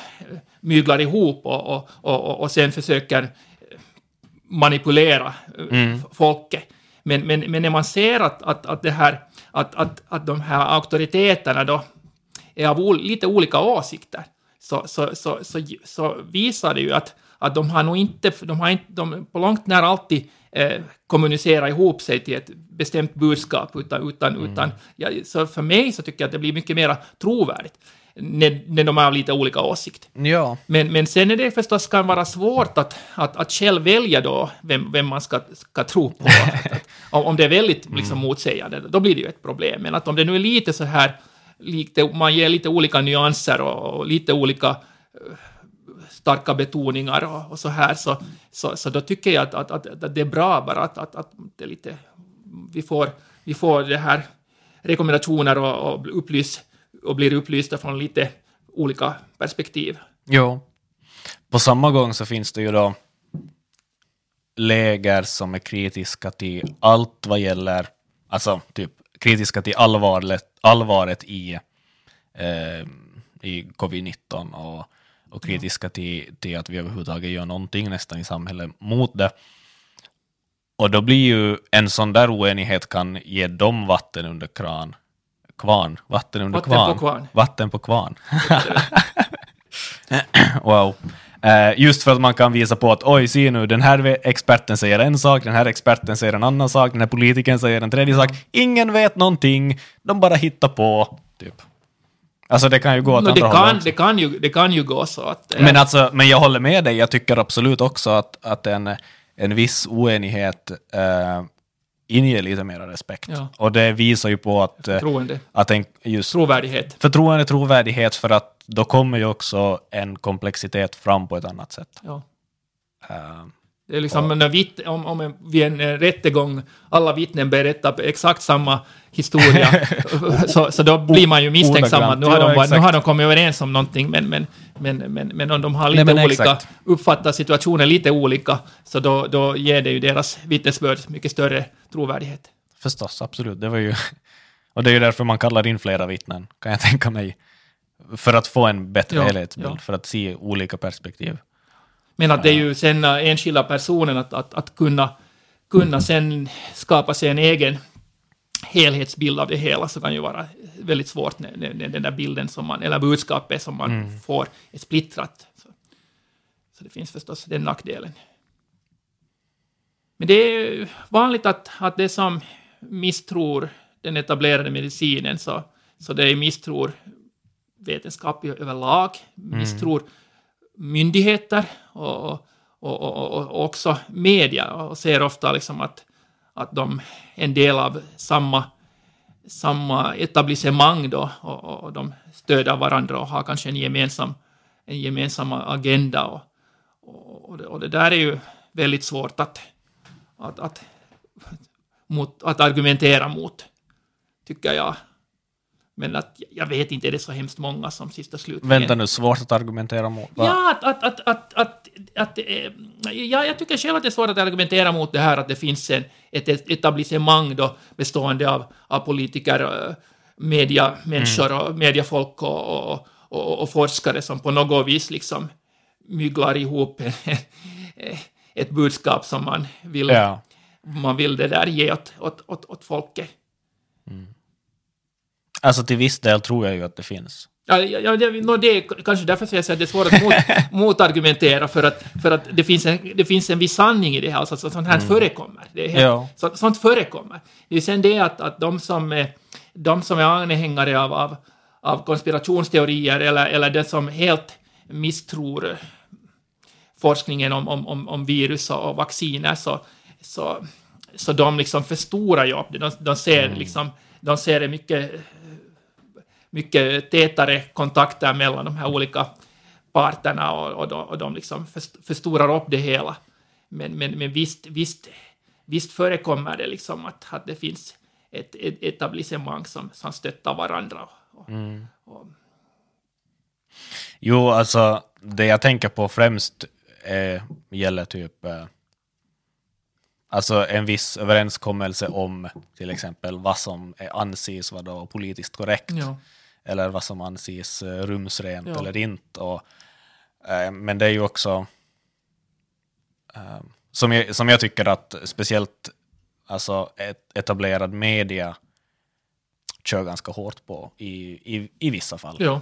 myglar ihop och, och, och, och sen försöker manipulera mm. folket. Men, men, men när man ser att, att, att, det här, att, att, att de här auktoriteterna då är av o, lite olika åsikter, så, så, så, så, så visar det ju att, att de har nog inte, de har inte de på långt när alltid eh, kommunicerar ihop sig till ett bestämt budskap. Utan, utan, mm. utan, ja, så för mig så tycker jag att det blir mycket mer trovärdigt när, när de har lite olika åsikter. Ja. Men, men sen är det förstås kan vara svårt att, att, att själv välja då vem, vem man ska, ska tro på. Att, att, om det är väldigt liksom, motsägande, då blir det ju ett problem. Men att om det nu är lite så här, lite, man ger lite olika nyanser och, och lite olika uh, starka betoningar och, och så här, så, så, så då tycker jag att, att, att, att det är bra bara att, att, att det lite, vi, får, vi får det här rekommendationer och, och upplys och blir upplysta från lite olika perspektiv. Jo. På samma gång så finns det ju då läger som är kritiska till allt vad gäller, alltså typ kritiska till allvaret, allvaret i, eh, i covid nitton och, och kritiska mm. till, till att vi överhuvudtaget gör någonting nästan i samhället mot det. Och då blir ju en sån där oenighet kan ge dem vatten under kran. Kvarn. Vatten under vatten kvarn. På kvarn. Vatten på kvarn. Wow. Eh, just för att man kan visa på att oj, se nu, den här experten säger en sak, den här experten säger en annan sak, den här politikern säger en tredje sak. Ingen vet någonting. De bara hittar på. Typ. Alltså det kan ju gå åt no, andra det kan, hållet. Det kan, ju, det kan ju gå så. Att, eh. men, alltså, men jag håller med dig. Jag tycker absolut också att, att en, en viss oenighet eh, inger lite mer respekt. Ja. Och det visar ju på att... Förtroende. Att en, just, trovärdighet. Förtroende, trovärdighet, för att då kommer ju också en komplexitet fram på ett annat sätt. Ja. Uh, det är liksom och, när vitt, om, om en, vid en rättegång alla vittnen berättar exakt samma historia så, så då blir man ju misstänksamma. Nu har, de, ja, nu har de kommit överens om någonting, men, men, men, men, men om de har lite Nej, olika, uppfattar situationen lite olika, så då, då ger det ju deras vittnesbörd mycket större trovärdighet. Förstås, absolut. Det var ju, och det är ju därför man kallar in flera vittnen, kan jag tänka mig. För att få en bättre ja, helhetsbild, ja. för att se olika perspektiv. Men att det är ju sen enskilda personen att, att, att kunna, kunna sen skapa sig en egen helhetsbild av det hela, så kan ju vara väldigt svårt när, när, när den där bilden som man, eller budskapet som man mm. får är splittrat. Så, så det finns förstås den nackdelen. Men det är vanligt att, att det som misstror den etablerade medicinen, så, så det är misstror vetenskap överlag, misstror mm. myndigheter och, och, och, och, och också media, och ser ofta liksom att, att de är en del av samma, samma etablissemang då, och, och de stöder varandra och har kanske en gemensam, en gemensam agenda, och, och, och, det, och det där är ju väldigt svårt att Att, att, mot, att argumentera mot, tycker jag. Men att, jag vet inte, det är så hemskt många som sista slut. Vänta nu, svårt att argumentera mot? Va? Ja, att, att, att, att, att, att, ja, jag tycker själv att det är svårt att argumentera mot det här, att det finns en, ett etablissemang då, bestående av, av politiker, media, människor, mm. och mediefolk och, och, och, och forskare som på något vis liksom myglar ihop ett budskap som man vill, ja. man vill det där ge åt, åt, åt, åt folket. Mm. Alltså till viss del tror jag ju att det finns. Ja, ja, det, no, det är kanske därför jag säger att det är svårt att mot, motargumentera, för att, för att det, finns en, det finns en viss sanning i det här, alltså sånt här mm. förekommer. Det är helt, ja. så, sånt förekommer. Det är sen det att, att de, som är, de som är anhängare av, av, av konspirationsteorier eller, eller det som helt misstror forskningen om, om, om virus och vacciner, så, så, så de liksom förstorar ju upp det. De, de, ser mm. liksom, de ser mycket, mycket tätare kontakter mellan de här olika parterna, och, och, de, och de liksom förstorar upp det hela. Men, men, men visst, visst, visst förekommer det liksom att, att det finns ett, ett etablissemang som, som stöttar varandra. Och, mm. och... Jo, alltså det jag tänker på främst Eh, gäller typ eh, alltså en viss överenskommelse om till exempel vad som anses vad då politiskt korrekt, ja. eller vad som anses eh, rumsrent, ja. eller inte, och, eh, men det är ju också eh, som, jag, som jag tycker att speciellt alltså et, etablerad media kör ganska hårt på i, i, i vissa fall, ja.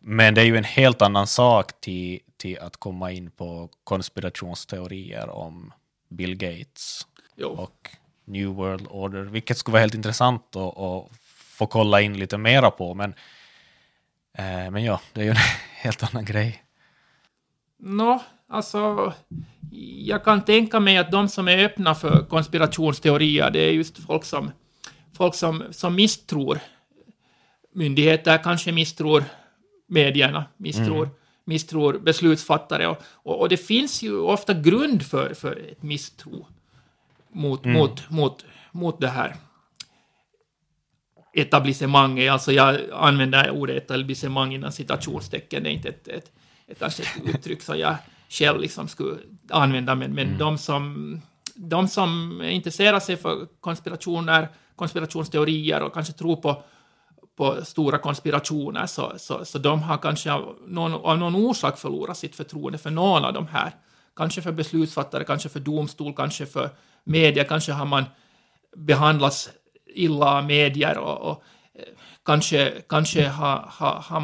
Men det är ju en helt annan sak till, till att komma in på konspirationsteorier om Bill Gates jo. och New World Order, vilket skulle vara helt intressant att, att få kolla in lite mera på. Men, eh, men ja, det är ju en helt annan grej. Nå, alltså jag kan tänka mig att de som är öppna för konspirationsteorier, det är just folk som, folk som, som misstror myndigheter, kanske misstror medierna, misstror, mm. misstror beslutsfattare, och, och, och det finns ju ofta grund för, för ett misstro mot, mm. mot, mot, mot det här etablissemanget. Alltså jag använder ordet etablissemang innan citationstecken, det är inte ett, ett, ett, ett, ett uttryck som jag själv liksom skulle använda, men, men mm. de som de som intresserar sig för konspirationer, konspirationsteorier och kanske tror på på stora konspirationer, så, så, så de har kanske av någon, av någon orsak förlorat sitt förtroende för någon av de här. Kanske för beslutsfattare, kanske för domstol, kanske för media, kanske har man behandlats illa av medier, och, och kanske, kanske har, har, har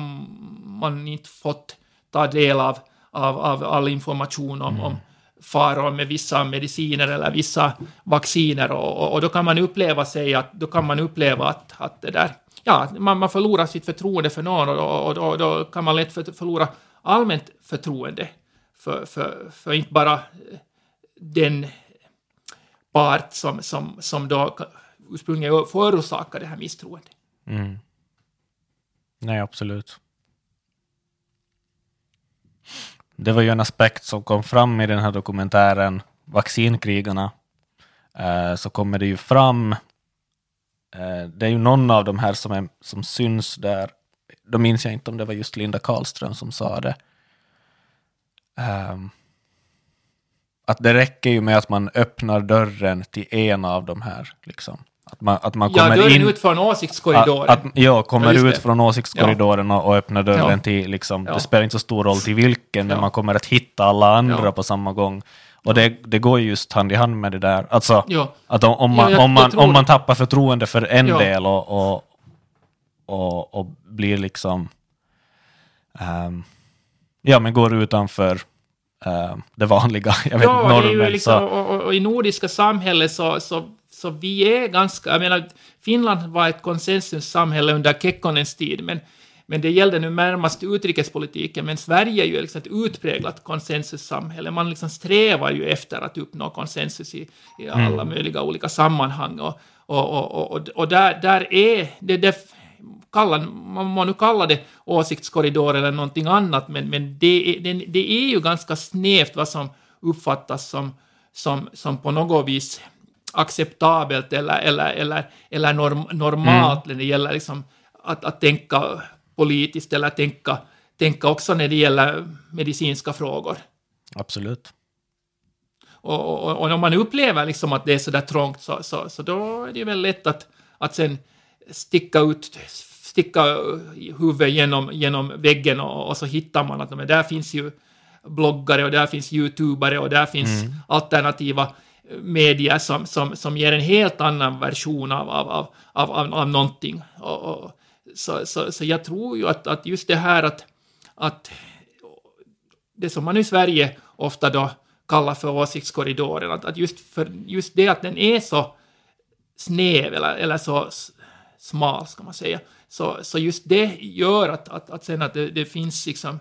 man inte fått ta del av, av, av all information om, mm. om faror med vissa mediciner eller vissa vacciner, och, och, och då kan man uppleva sig att, då kan man uppleva att, att det där ja, man, man förlorar sitt förtroende för någon, och, och, och då kan man lätt för, förlora allmänt förtroende för, för, för inte bara den part som, som, som då ursprungligen förorsakar det här misstroendet. Mm. Nej, absolut. Det var ju en aspekt som kom fram i den här dokumentären Vaccinkrigarna. Eh, så kommer det ju fram. Det är ju någon av de här som, är, som syns där. Då minns jag inte om det var just Linda Karlström som sa det. Um, att det räcker ju med att man öppnar dörren till en av de här. Liksom. Att man, att man kommer ja, dörren in, ut från åsiktskorridoren. Att, att, ja, kommer ja, ut från åsiktskorridoren ja. och, och öppnar dörren ja. till, liksom, ja. det spelar inte så stor roll till vilken, ja. men man kommer att hitta alla andra ja. på samma gång. Och det, det går just hand i hand med det där. Alltså, ja. att om, om, man, ja, jag, om, man, om man tappar förtroende för en ja. del och, och, och, och blir liksom um, ja, men går utanför uh, det vanliga, jag vet, ja, normen. Det är ju liksom, och, och, och i nordiska samhället så, så, så vi är ganska, jag menar, Finland var ett konsensussamhälle under Kekkonens tid, men, men det gällde nu närmast utrikespolitiken, men Sverige är ju liksom ett utpräglat konsensussamhälle. Man liksom strävar ju efter att uppnå konsensus i, i alla mm. möjliga olika sammanhang, och, och, och, och, och där, där är det, det Kalla, man må nu kalla det åsiktskorridor eller någonting annat, men, men det, är, det, det är ju ganska snävt vad som uppfattas som, som, som på något vis acceptabelt eller, eller, eller, eller norm, normalt mm. när det gäller liksom att, att tänka politiskt eller tänka, tänka också när det gäller medicinska frågor. Absolut. Och, och, och om man upplever liksom att det är så där trångt, så, så, så då är det väl lätt att, att sen sticka ut, sticka huvudet genom, genom väggen, och, och så hittar man att men där finns ju bloggare och där finns youtubare och där finns mm. alternativa medier som, som, som ger en helt annan version av, av, av, av, av någonting. Och, och, så, så, så jag tror ju att, att just det här att, att det som man i Sverige ofta då kallar för åsiktskorridoren, att, att just, för, just det att den är så snäv eller, eller så smal, ska man säga. Så, så just det gör att, att, att, sen att det, det finns liksom,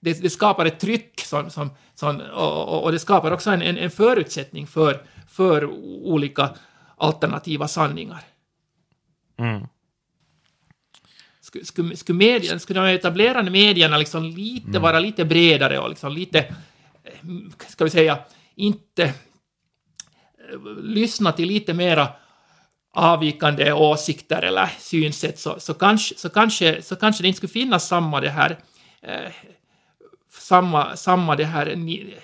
det, det skapar ett tryck som, som, som, och, och det skapar också en, en förutsättning för, för olika alternativa sanningar. Mm. Skulle sku, sku medien, skulle de etablerande medierna liksom lite, mm. vara lite bredare och liksom lite, ska vi säga, inte lyssna till lite mera avvikande åsikter eller synsätt, så, så, kanske, så, kanske, så kanske det inte skulle finnas samma det här eh, samma, samma det här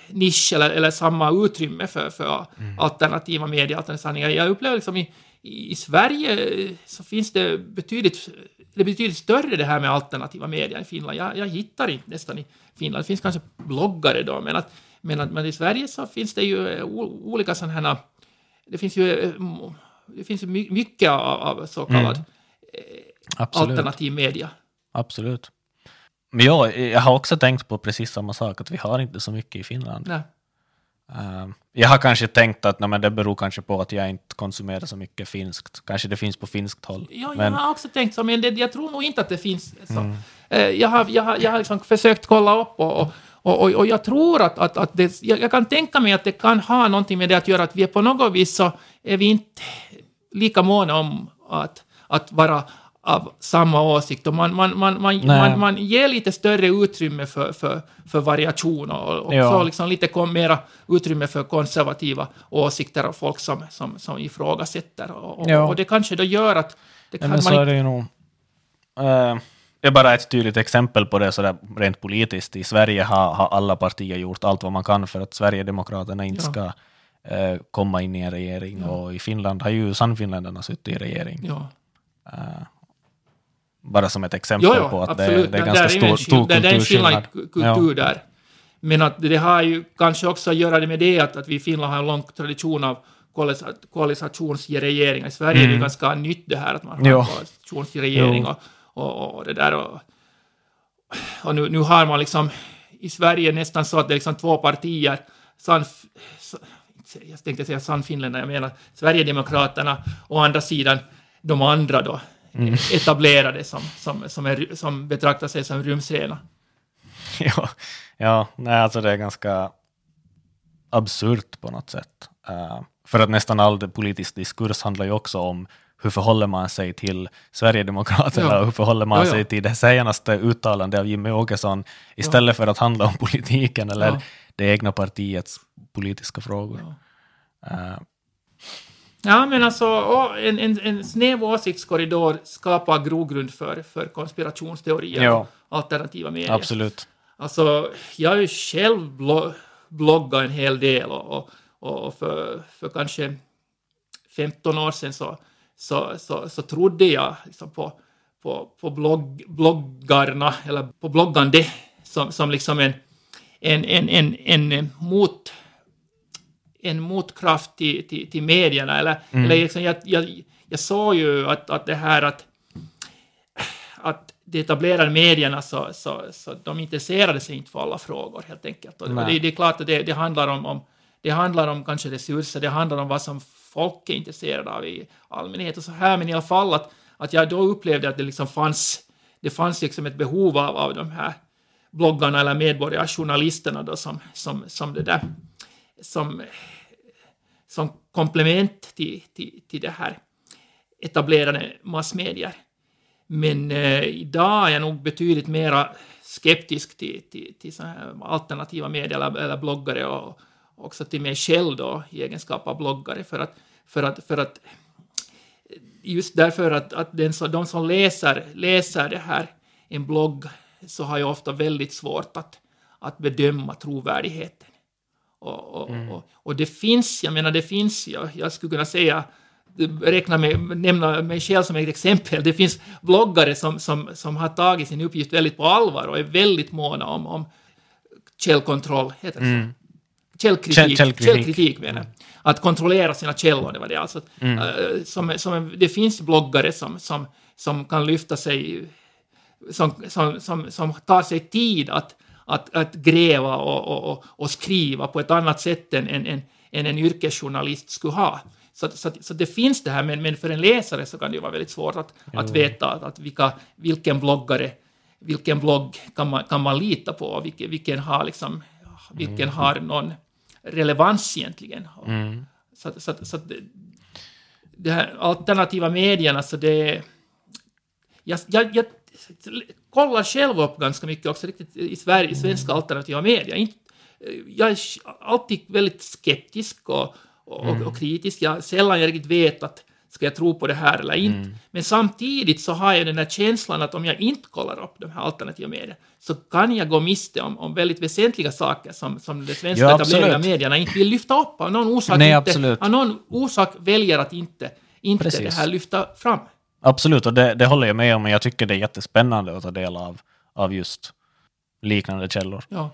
nisch eller, eller samma utrymme för, för mm. alternativa medier, alternativa sanningar. Jag upplever liksom i, i Sverige så finns det betydligt, det betydligt större det här med alternativa medier i Finland. Jag, jag hittar inte nästan i Finland. Det finns kanske bloggare då, men, att, men, att, men i Sverige så finns det ju olika sådana här, det finns ju det finns mycket av så kallad mm. alternativ media. Absolut. Men jag, jag har också tänkt på precis samma sak, att vi har inte så mycket i Finland. Nej. Jag har kanske tänkt att nej, men det beror kanske på att jag inte konsumerar så mycket finskt. Kanske det finns på finskt håll. Ja, men jag har också tänkt så, men det, jag tror nog inte att det finns. Så. Mm. Jag har, jag har, jag har liksom försökt kolla upp och, och Och, och, och jag tror att, att, att det, jag kan tänka mig att det kan ha någonting med det att göra, att vi på något vis så är vi inte lika måna om att, att vara av samma åsikt. Och man, man, man, man, man, man ger lite större utrymme för, för, för variation och, och ja. så liksom lite kom, mera utrymme för konservativa åsikter och folk som, som, som ifrågasätter. Och, och, ja. och det kanske då gör att det kan man inte... Det nog, uh... det är bara ett tydligt exempel på det så där, rent politiskt. I Sverige har, har alla partier gjort allt vad man kan för att Sverigedemokraterna inte ja. ska eh, komma in i en regering. Ja. Och i Finland har ju Sannfinländarna suttit i regering. Ja. Uh, bara som ett exempel jo, jo, på att det, det är det ganska stor, stor kulturskillnad. Det är en Finland-kultur ja. där. Men att det har ju kanske också att göra det med det att, att vi i Finland har en lång tradition av koalitionsregeringar. I Sverige mm. är det ganska nytt det här att man har jo. koalitionsregering och Och, och det där och, och nu, nu har man liksom i Sverige nästan så att det är liksom två partier, San, jag tänkte säga Sannfinländarna, jag menar Sverigedemokraterna, å andra sidan de andra då mm. etablerade som, som, som, är, som betraktar sig som rumsrena. Ja, ja nej, alltså det är ganska absurt på något sätt. Uh, för att nästan all politisk diskurs handlar ju också om hur förhåller man sig till Sverigedemokraterna ja. och hur förhåller man ja, ja. sig till det senaste uttalandet av Jimmie Åkesson istället ja. för att handla om politiken eller ja. det egna partiets politiska frågor. Ja, uh. ja men alltså en, en, en snäv åsiktskorridor skapar grogrund för, för konspirationsteorier ja. och alternativa medier. Absolut. Alltså jag är ju själv bloggat en hel del och, och, och för, för kanske femton år sedan så Så, så, så trodde jag liksom på, på, på blogg, bloggarna eller på bloggande som, som liksom en, en, en, en, en, mot, en motkraft till, till, till medierna. Eller, mm. eller liksom jag, jag, jag såg ju att, att det här att, att de etablerade medierna så, så, så de intresserade sig inte för alla frågor helt enkelt. Och det, det är klart att det, det handlar om, om det handlar om kanske resurser, det handlar om vad som folk är intresserade av i allmänhet och så här, men i alla fall att, att jag då upplevde att det liksom fanns det fanns liksom ett behov av, av de här bloggarna eller medborgarjournalisterna då som, som, som det där som, som komplement till, till, till det här etablerade massmedier. Men eh, idag är jag nog betydligt mer skeptisk till, till, till såna här alternativa medier eller, eller bloggare och också till mig själv då i egenskap av bloggare för att, för att, för att just därför att, att den, så, de som läser, läser det här en blogg så har jag ofta väldigt svårt att, att bedöma trovärdigheten. Och, och, mm. och, och det finns, jag menar det finns, jag, jag skulle kunna säga räkna med, nämna mig själv som ett exempel. Det finns bloggare som, som, som har tagit sin uppgift väldigt på allvar och är väldigt måna om, om källkontroll, heter det mm. Källkritik, källkritik. källkritik menar jag. Att kontrollera sina källor, det var det alltså. Mm. Uh, som, som, det finns bloggare som, som, som kan lyfta sig, som, som, som, som tar sig tid att, att, att gräva och, och, och skriva på ett annat sätt än, än, än en yrkesjournalist skulle ha. Så, så, så det finns det här, men, men för en läsare så kan det vara väldigt svårt att, att veta att, att vilka, vilken bloggare, vilken blogg kan man, kan man lita på och vilken, vilken har liksom, vilken har någon relevans egentligen. Mm. Så, så, så det, det här alternativa medierna, så det... Jag, jag, jag kollar själv upp ganska mycket också riktigt i Sverige, i svenska mm. alternativa medier. Inte, jag är alltid väldigt skeptisk och, och, mm. och kritisk. Jag sällan jag riktigt vet att ska jag tro på det här eller inte. Mm. Men samtidigt så har jag den här känslan att om jag inte kollar upp de här alternativa medierna så kan jag gå miste om, om väldigt väsentliga saker som, som de svenska ja, etablerade medierna inte vill lyfta upp. Av någon orsak, Nej, inte, av någon orsak väljer att inte, inte det här lyfta fram. Absolut, och det, det håller jag med om. Men jag tycker det är jättespännande att ta del av, av just liknande källor. Ja.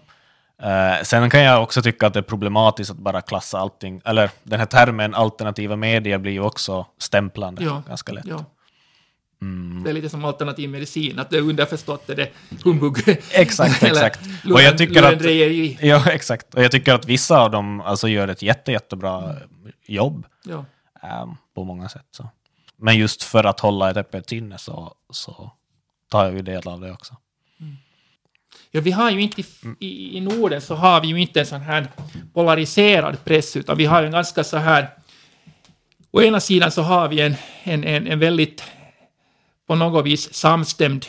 Uh, sen kan jag också tycka att det är problematiskt att bara klassa allting, eller den här termen alternativa medier blir ju också stämplande ja, ganska lätt. Ja. Mm. Det är lite som alternativ medicin, att det är underförstått det är humbug. Exakt, exakt. Luren, och jag tycker att, ja, exakt. Och jag tycker att vissa av dem alltså, gör ett jätte, jättebra mm. jobb ja. um, på många sätt. Så. Men just för att hålla ett öppet inne så, så tar jag ju del av det också. Mm. Ja, vi har ju inte i, i Norden så har vi ju inte en sån här polariserad press, utan vi har ju en ganska så här, å ena sidan så har vi en, en, en, en väldigt på något vis samstämd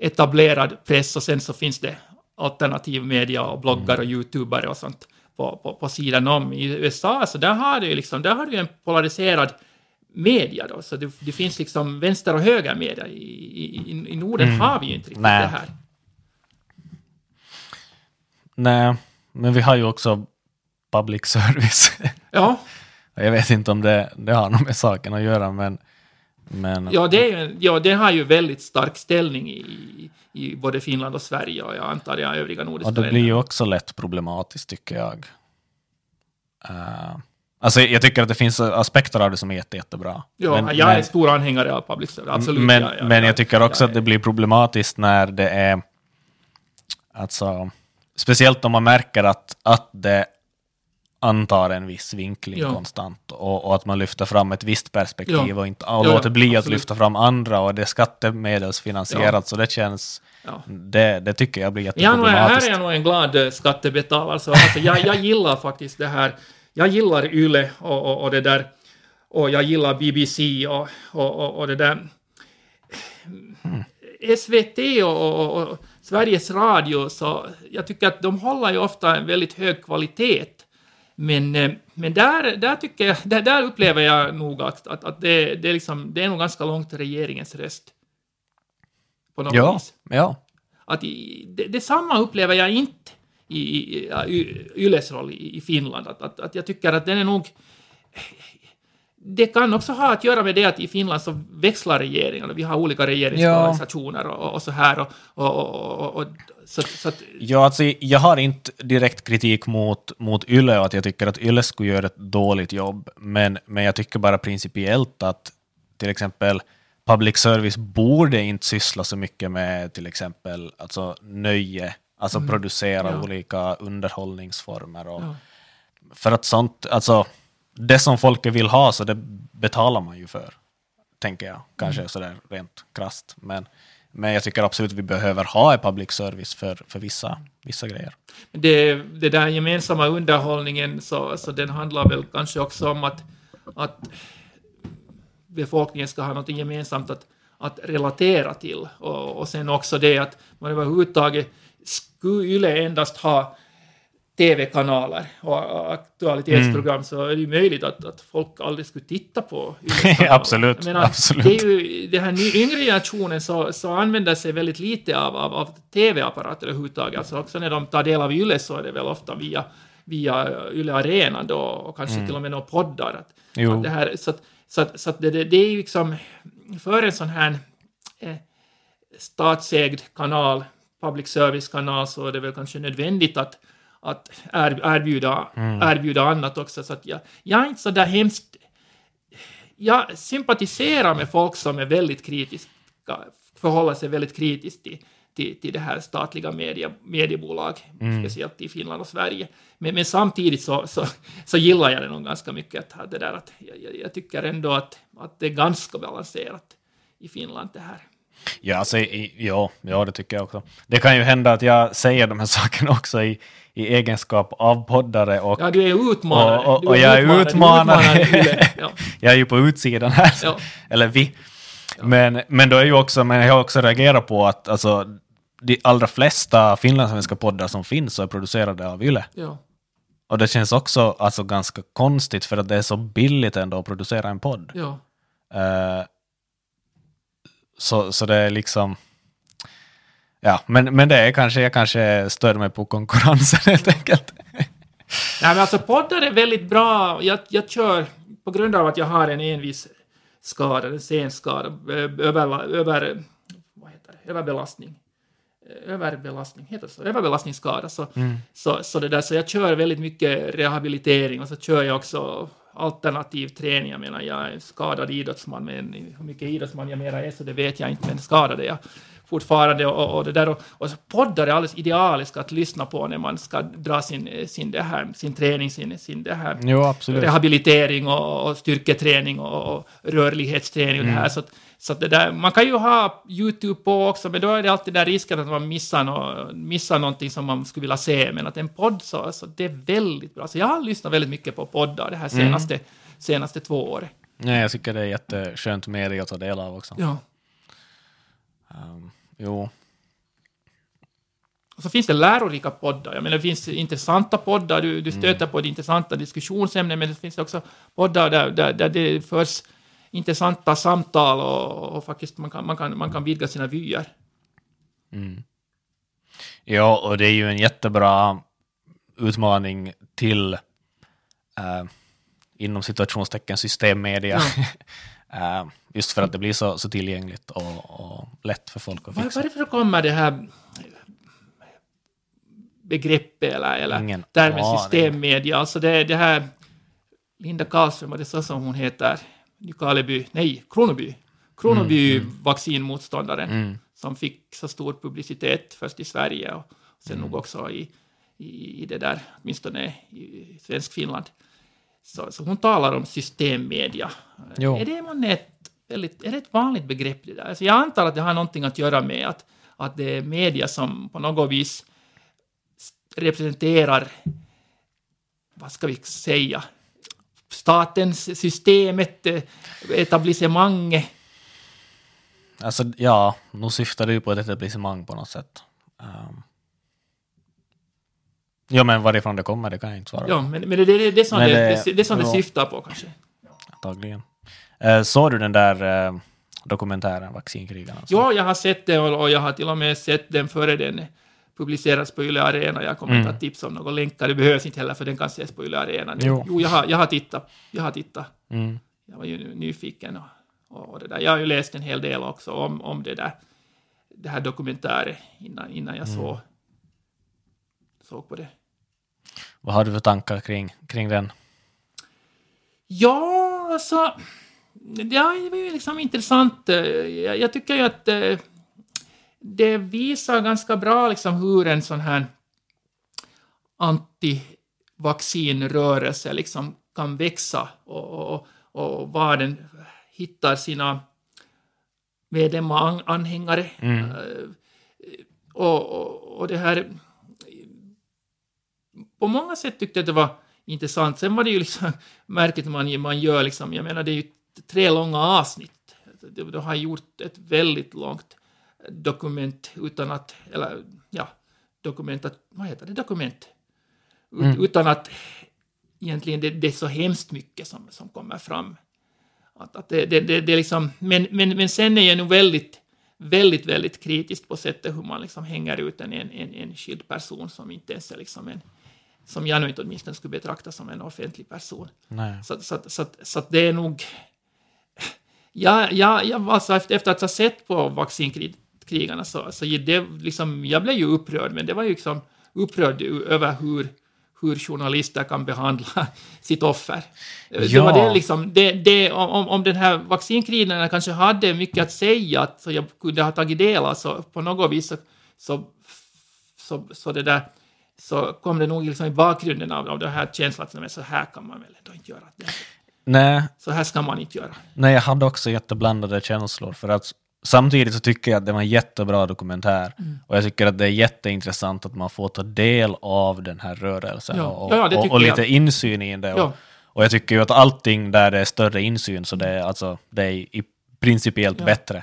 etablerad press, och sen så finns det alternativ media och bloggar och youtubare och sånt på, på, på sidan om. I U S A så där har du liksom, där har du en polariserad media då, så det, det finns liksom vänster och höger media. I, i, i Norden mm. har vi ju inte riktigt Nej. det här. Nej, men vi har ju också public service. Ja. Jag vet inte om det, det har något med saken att göra, men... men... Ja, det är, ja, det har ju väldigt stark ställning i, i både Finland och Sverige, och jag antar det övriga nordiska länder. Ja, det blir ju också lätt problematiskt, tycker jag. Uh, alltså, jag tycker att det finns aspekter av det som är jätte, jättebra. Ja, men, jag men, är stor anhängare av public service, absolut. Men jag, jag, men jag, jag tycker också jag är... att det blir problematiskt när det är... Alltså... Speciellt om man märker att, att det antar en viss vinkling ja. konstant och, och att man lyfter fram ett visst perspektiv ja. och, inte, och ja, låter bli absolut. att lyfta fram andra, och det är skattemedelsfinansierat ja. så det känns, ja. det, det tycker jag blir jätteproblematiskt. Ja, här är nog en glad skattebetalare. Alltså, alltså, jag, jag gillar faktiskt det här. Jag gillar Yle och, och, och det där, och jag gillar B B C och, och, och, och det där. Mm. S V T och, och, och Sveriges radio, så jag tycker att de håller ju ofta en väldigt hög kvalitet, men, men där, där, tycker jag, där, där upplever jag nog att, att, att det, det, är liksom, det är nog ganska långt till regeringens röst på något ja, vis. Ja. Att i, det, detsamma upplever jag inte i, i, i Yles roll i, i Finland, att, att, att jag tycker att den är nog... Det kan också ha att göra med det att i Finland så växlar regeringarna. Vi har olika regeringsorganisationer ja. och, och så här. Och, och, och, och, och, så, så att... Ja, alltså, jag har inte direkt kritik mot, mot Yle, och att jag tycker att Yle skulle göra ett dåligt jobb. Men, men jag tycker bara principiellt att till exempel public service borde inte syssla så mycket med till exempel alltså nöje, alltså mm. producera ja. olika underhållningsformer och ja. för att sånt, alltså det som folk vill ha så det betalar man ju för, tänker jag, kanske mm. sådär rent krasst, men Men jag tycker absolut att vi behöver ha en public service för, för vissa, vissa grejer. Det, det där gemensamma underhållningen, så, så den handlar väl kanske också om att, att befolkningen ska ha något gemensamt att, att relatera till. Och, och sen också det att man överhuvudtaget skulle endast ha tv-kanaler och aktualitetsprogram mm. så är det ju möjligt att, att folk aldrig skulle titta på. absolut, men absolut. Det är ju, den här yngre generationen så, så använder sig väldigt lite av, av, av tv-apparater överhuvudtaget. Alltså också när de tar del av Yle så är det väl ofta via, via Yle Arena då, och kanske mm. till och med några poddar. Att, att det här, så att, så att, så att det, det är ju liksom för en sån här eh, statsägd kanal, public service-kanal, så är det väl kanske nödvändigt att att erbjuda, mm. erbjuda annat också. Så att jag, jag är inte så där hemskt... Jag sympatiserar med folk som är väldigt kritiska, förhåller sig väldigt kritiskt till, till, till det här statliga medie, mediebolag, mm. speciellt i Finland och Sverige. Men, men samtidigt så, så, så gillar jag det nog ganska mycket. Att det där, att jag, jag tycker ändå att, att det är ganska balanserat i Finland det här. Ja, alltså, ja, ja, det tycker jag också. Det kan ju hända att jag säger de här sakerna också i, i egenskap av poddare. Och, ja, du är utmanare. Och, och, och är jag är utmanare. utmanare. Ja. Jag är ju på utsidan här. Ja. Eller vi. Ja. Men, men då är ju också, men jag har också reagerat på att alltså, de allra flesta finlandssvenska poddar som finns är producerade av Yle. Ja. Och det känns också alltså, ganska konstigt för att det är så billigt ändå att producera en podd. Ja. Uh, Så, så det är liksom... Ja, men, men det är kanske... Jag kanske stör mig på konkurrensen helt enkelt. Nej, men alltså poddar är väldigt bra. Jag, jag kör... På grund av att jag har en envis skada, en senskada, över, över... Vad heter det? Överbelastning. Överbelastning heter det så. Överbelastningsskada. Så, mm. så, så, det där, så jag kör väldigt mycket rehabilitering och så kör jag också... alternativ träning. Jag menar, jag är skadad idrottsman, men hur mycket idrottsman jag mera är så det vet jag inte, men skadade jag fortfarande och, och det där. Och, och poddar är alldeles idealiskt att lyssna på när man ska dra sin, sin, det här, sin träning, sin, sin det här jo, rehabilitering och, och styrketräning och, och rörlighetsträning och mm. det här. Så, så det där, man kan ju ha YouTube på också, men då är det alltid den risken att man missar, no, missar någonting som man skulle vilja se, men att en podd så alltså, det är väldigt bra. Så jag har lyssnat väldigt mycket på poddar det här senaste, mm. senaste två året. Nej, jag tycker det är jätteskönt media att ta del av också. Ja. Um, jo. Och så finns det lärorika poddar. Jag menar, det finns intressanta poddar. Du, du stöter mm. på det intressanta diskussionsämnen, men det finns också poddar där, där, där det förs intressanta samtal och, och faktiskt man kan, man, kan, man kan vidga sina vyer. Mm. Ja, och det är ju en jättebra utmaning till äh, inom situationstecken systemmedia. Ja. Uh, just för att det blir så, så tillgängligt och, och lätt för folk att fixa. Var, varför kommer det här begreppet eller, eller termen systemmedia? Alltså det, det här Linda Karlström, det är så som hon heter, Nykarleby, nej, Kronoby. Kronoby mm, mm. vaccinmotståndaren mm. som fick så stor publicitet först i Sverige och sen mm. nog också i, i, i det där, åtminstone i svensk Finland. Så, så hon talar om systemmedia. Jo. Är det man ett, väldigt, är det ett vanligt begrepp det där? Alltså jag antar att det har någonting att göra med att, att det är media som på något vis representerar, vad ska vi säga, statens, systemet, etablissemanget. Alltså ja, nu syftar du på ett etablissemang på något sätt. Um. Ja, men varifrån det kommer, det kan jag inte svara. Ja, men, men det, det, det är som, men det, det, det, som ja. det syftar på, kanske. Antagligen. Eh, såg du den där eh, dokumentären, Vaccinkrigarna? Alltså? Ja, jag har sett den och, och jag har till och med sett den före den publiceras på Yle Arena. Jag kommer mm. inte att tipsa om någon länkar. Det behövs inte heller, för den kan ses på Yle Arena. Jo, jo jag, har, jag har tittat. Jag har tittat. Mm. Jag var ju nyfiken och, och det där. Jag har ju läst en hel del också om, om det där. Det här dokumentären innan, innan jag mm. såg såg på det. Vad har du för tankar kring, kring den? Ja, alltså ja, det var ju liksom intressant. Jag, jag tycker ju att eh, det visar ganska bra liksom hur en sån här antivaccinrörelse liksom kan växa och, och, och var den hittar sina medlemmar, anhängare. Mm. Och, och, och det här... På många sätt tyckte jag att det var intressant. Sen var det ju liksom märkligt att man, man gör liksom... Jag menar, det är ju tre långa avsnitt. De har gjort ett väldigt långt dokument utan att... Eller, ja, dokument... Att, vad heter det? Dokument. Ut, mm. Utan att... Egentligen det, det är så hemskt mycket som, som kommer fram. Att, att det, det, det, det liksom, men, men, men sen är jag nog väldigt, väldigt, väldigt kritisk på sättet hur man liksom hänger ut en, en, en, en skild person som inte ens är liksom en, som jag nu inte åtminstone skulle betrakta som en offentlig person. Nej. Så, så, så, så, så det är nog... Jag, jag, jag, alltså efter att ha sett på vaccinkrigarna så, så det liksom, jag blev ju upprörd, men det var ju liksom upprörd över hur hur journalister kan behandla sitt offer. Ja. Det var det liksom, det, det, om, om den här vaccinkrigarna kanske hade mycket att säga att, så jag kunde ha tagit del av, så på något vis så, så, så, så, det där, så kom det nog liksom i bakgrunden av, av den här känslan att så här kan man väl ändå inte göra det. Nej. Så här ska man inte göra. Nej, jag hade också jätteblandade känslor för att samtidigt så tycker jag att det var en jättebra dokumentär. Mm. Och jag tycker att det är jätteintressant att man får ta del av den här rörelsen. Ja. Och, ja, och, och lite jag. insyn i det. Och, ja. och jag tycker ju att allting där det är större insyn, så det är, alltså, det är i principiellt ja. bättre.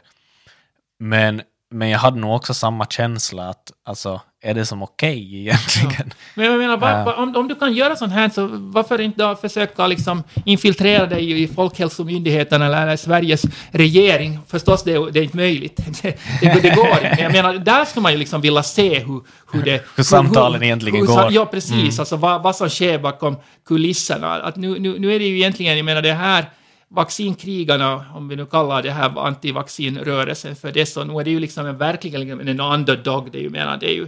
Men, men jag hade nog också samma känsla att alltså, är det som okej okay egentligen? Ja. Men jag menar, var, var, om, om du kan göra sånt här, så varför inte då försöka liksom infiltrera dig i Folkhälsomyndigheten eller Sveriges regering? Förstås, det, det är inte möjligt. Det, det, det går inte. Jag menar, där skulle man ju liksom vilja se hur, hur, det, hur samtalen hur, egentligen hur, går. Hur, ja, precis. Mm. Alltså, vad, vad som sker bakom kulisserna. Att nu, nu, nu är det ju egentligen, jag menar, det här vaccinkrigarna, om vi nu kallar det här antivaccinrörelsen för det, så nu är det ju liksom en verkligen en underdog. Det är ju, menar, det är ju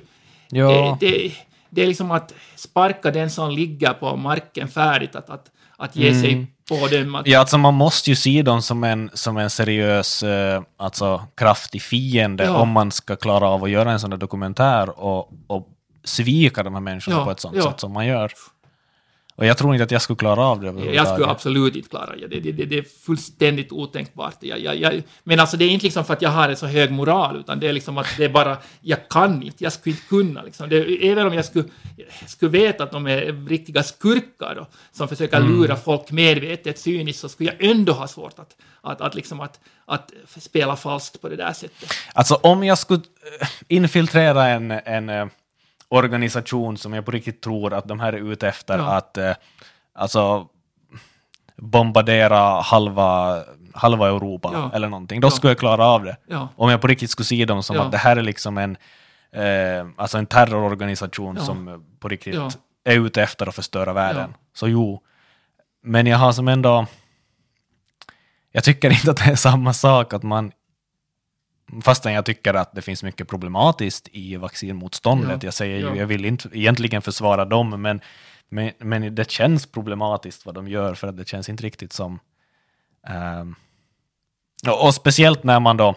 ja. Det, det, det är liksom att sparka den som ligger på marken färdigt, att, att, att ge mm. sig på den. Att... Ja, alltså man måste ju se dem som en, som en seriös, alltså kraftig fiende ja. om man ska klara av att göra en sån där dokumentär och, och svika de här människorna ja. på ett sånt ja. sätt som man gör. Och jag tror inte att jag skulle klara av det. Jag skulle absolut inte klara det. Det, det, det är fullständigt otänkbart. Jag, jag, jag, men alltså det är inte liksom för att jag har en så hög moral, utan det är liksom att det är bara, jag kan inte, jag skulle inte kunna. Liksom. Det, även om jag skulle, skulle veta att de är riktiga skurkar då, som försöker lura mm. folk medvetet, cyniskt, så skulle jag ändå ha svårt att, att, att, liksom att, att spela falskt på det där sättet. Alltså om jag skulle infiltrera en... en organisation som jag på riktigt tror att de här är ute efter ja. att eh, alltså bombardera halva, halva Europa ja. eller någonting. Då ja. skulle jag klara av det. Ja. Om jag på riktigt skulle se dem som ja. att det här är liksom en eh, alltså en terrororganisation ja. som på riktigt ja. är ute efter att förstöra världen. Ja. Så jo. Men jag har som ändå, jag tycker inte att det är samma sak att man, fastän jag tycker att det finns mycket problematiskt i vaccinmotståndet. Ja, jag säger ju, ja. jag vill inte egentligen försvara dem, men, men, men det känns problematiskt vad de gör, för att det känns inte riktigt som... Um, och, och speciellt när man då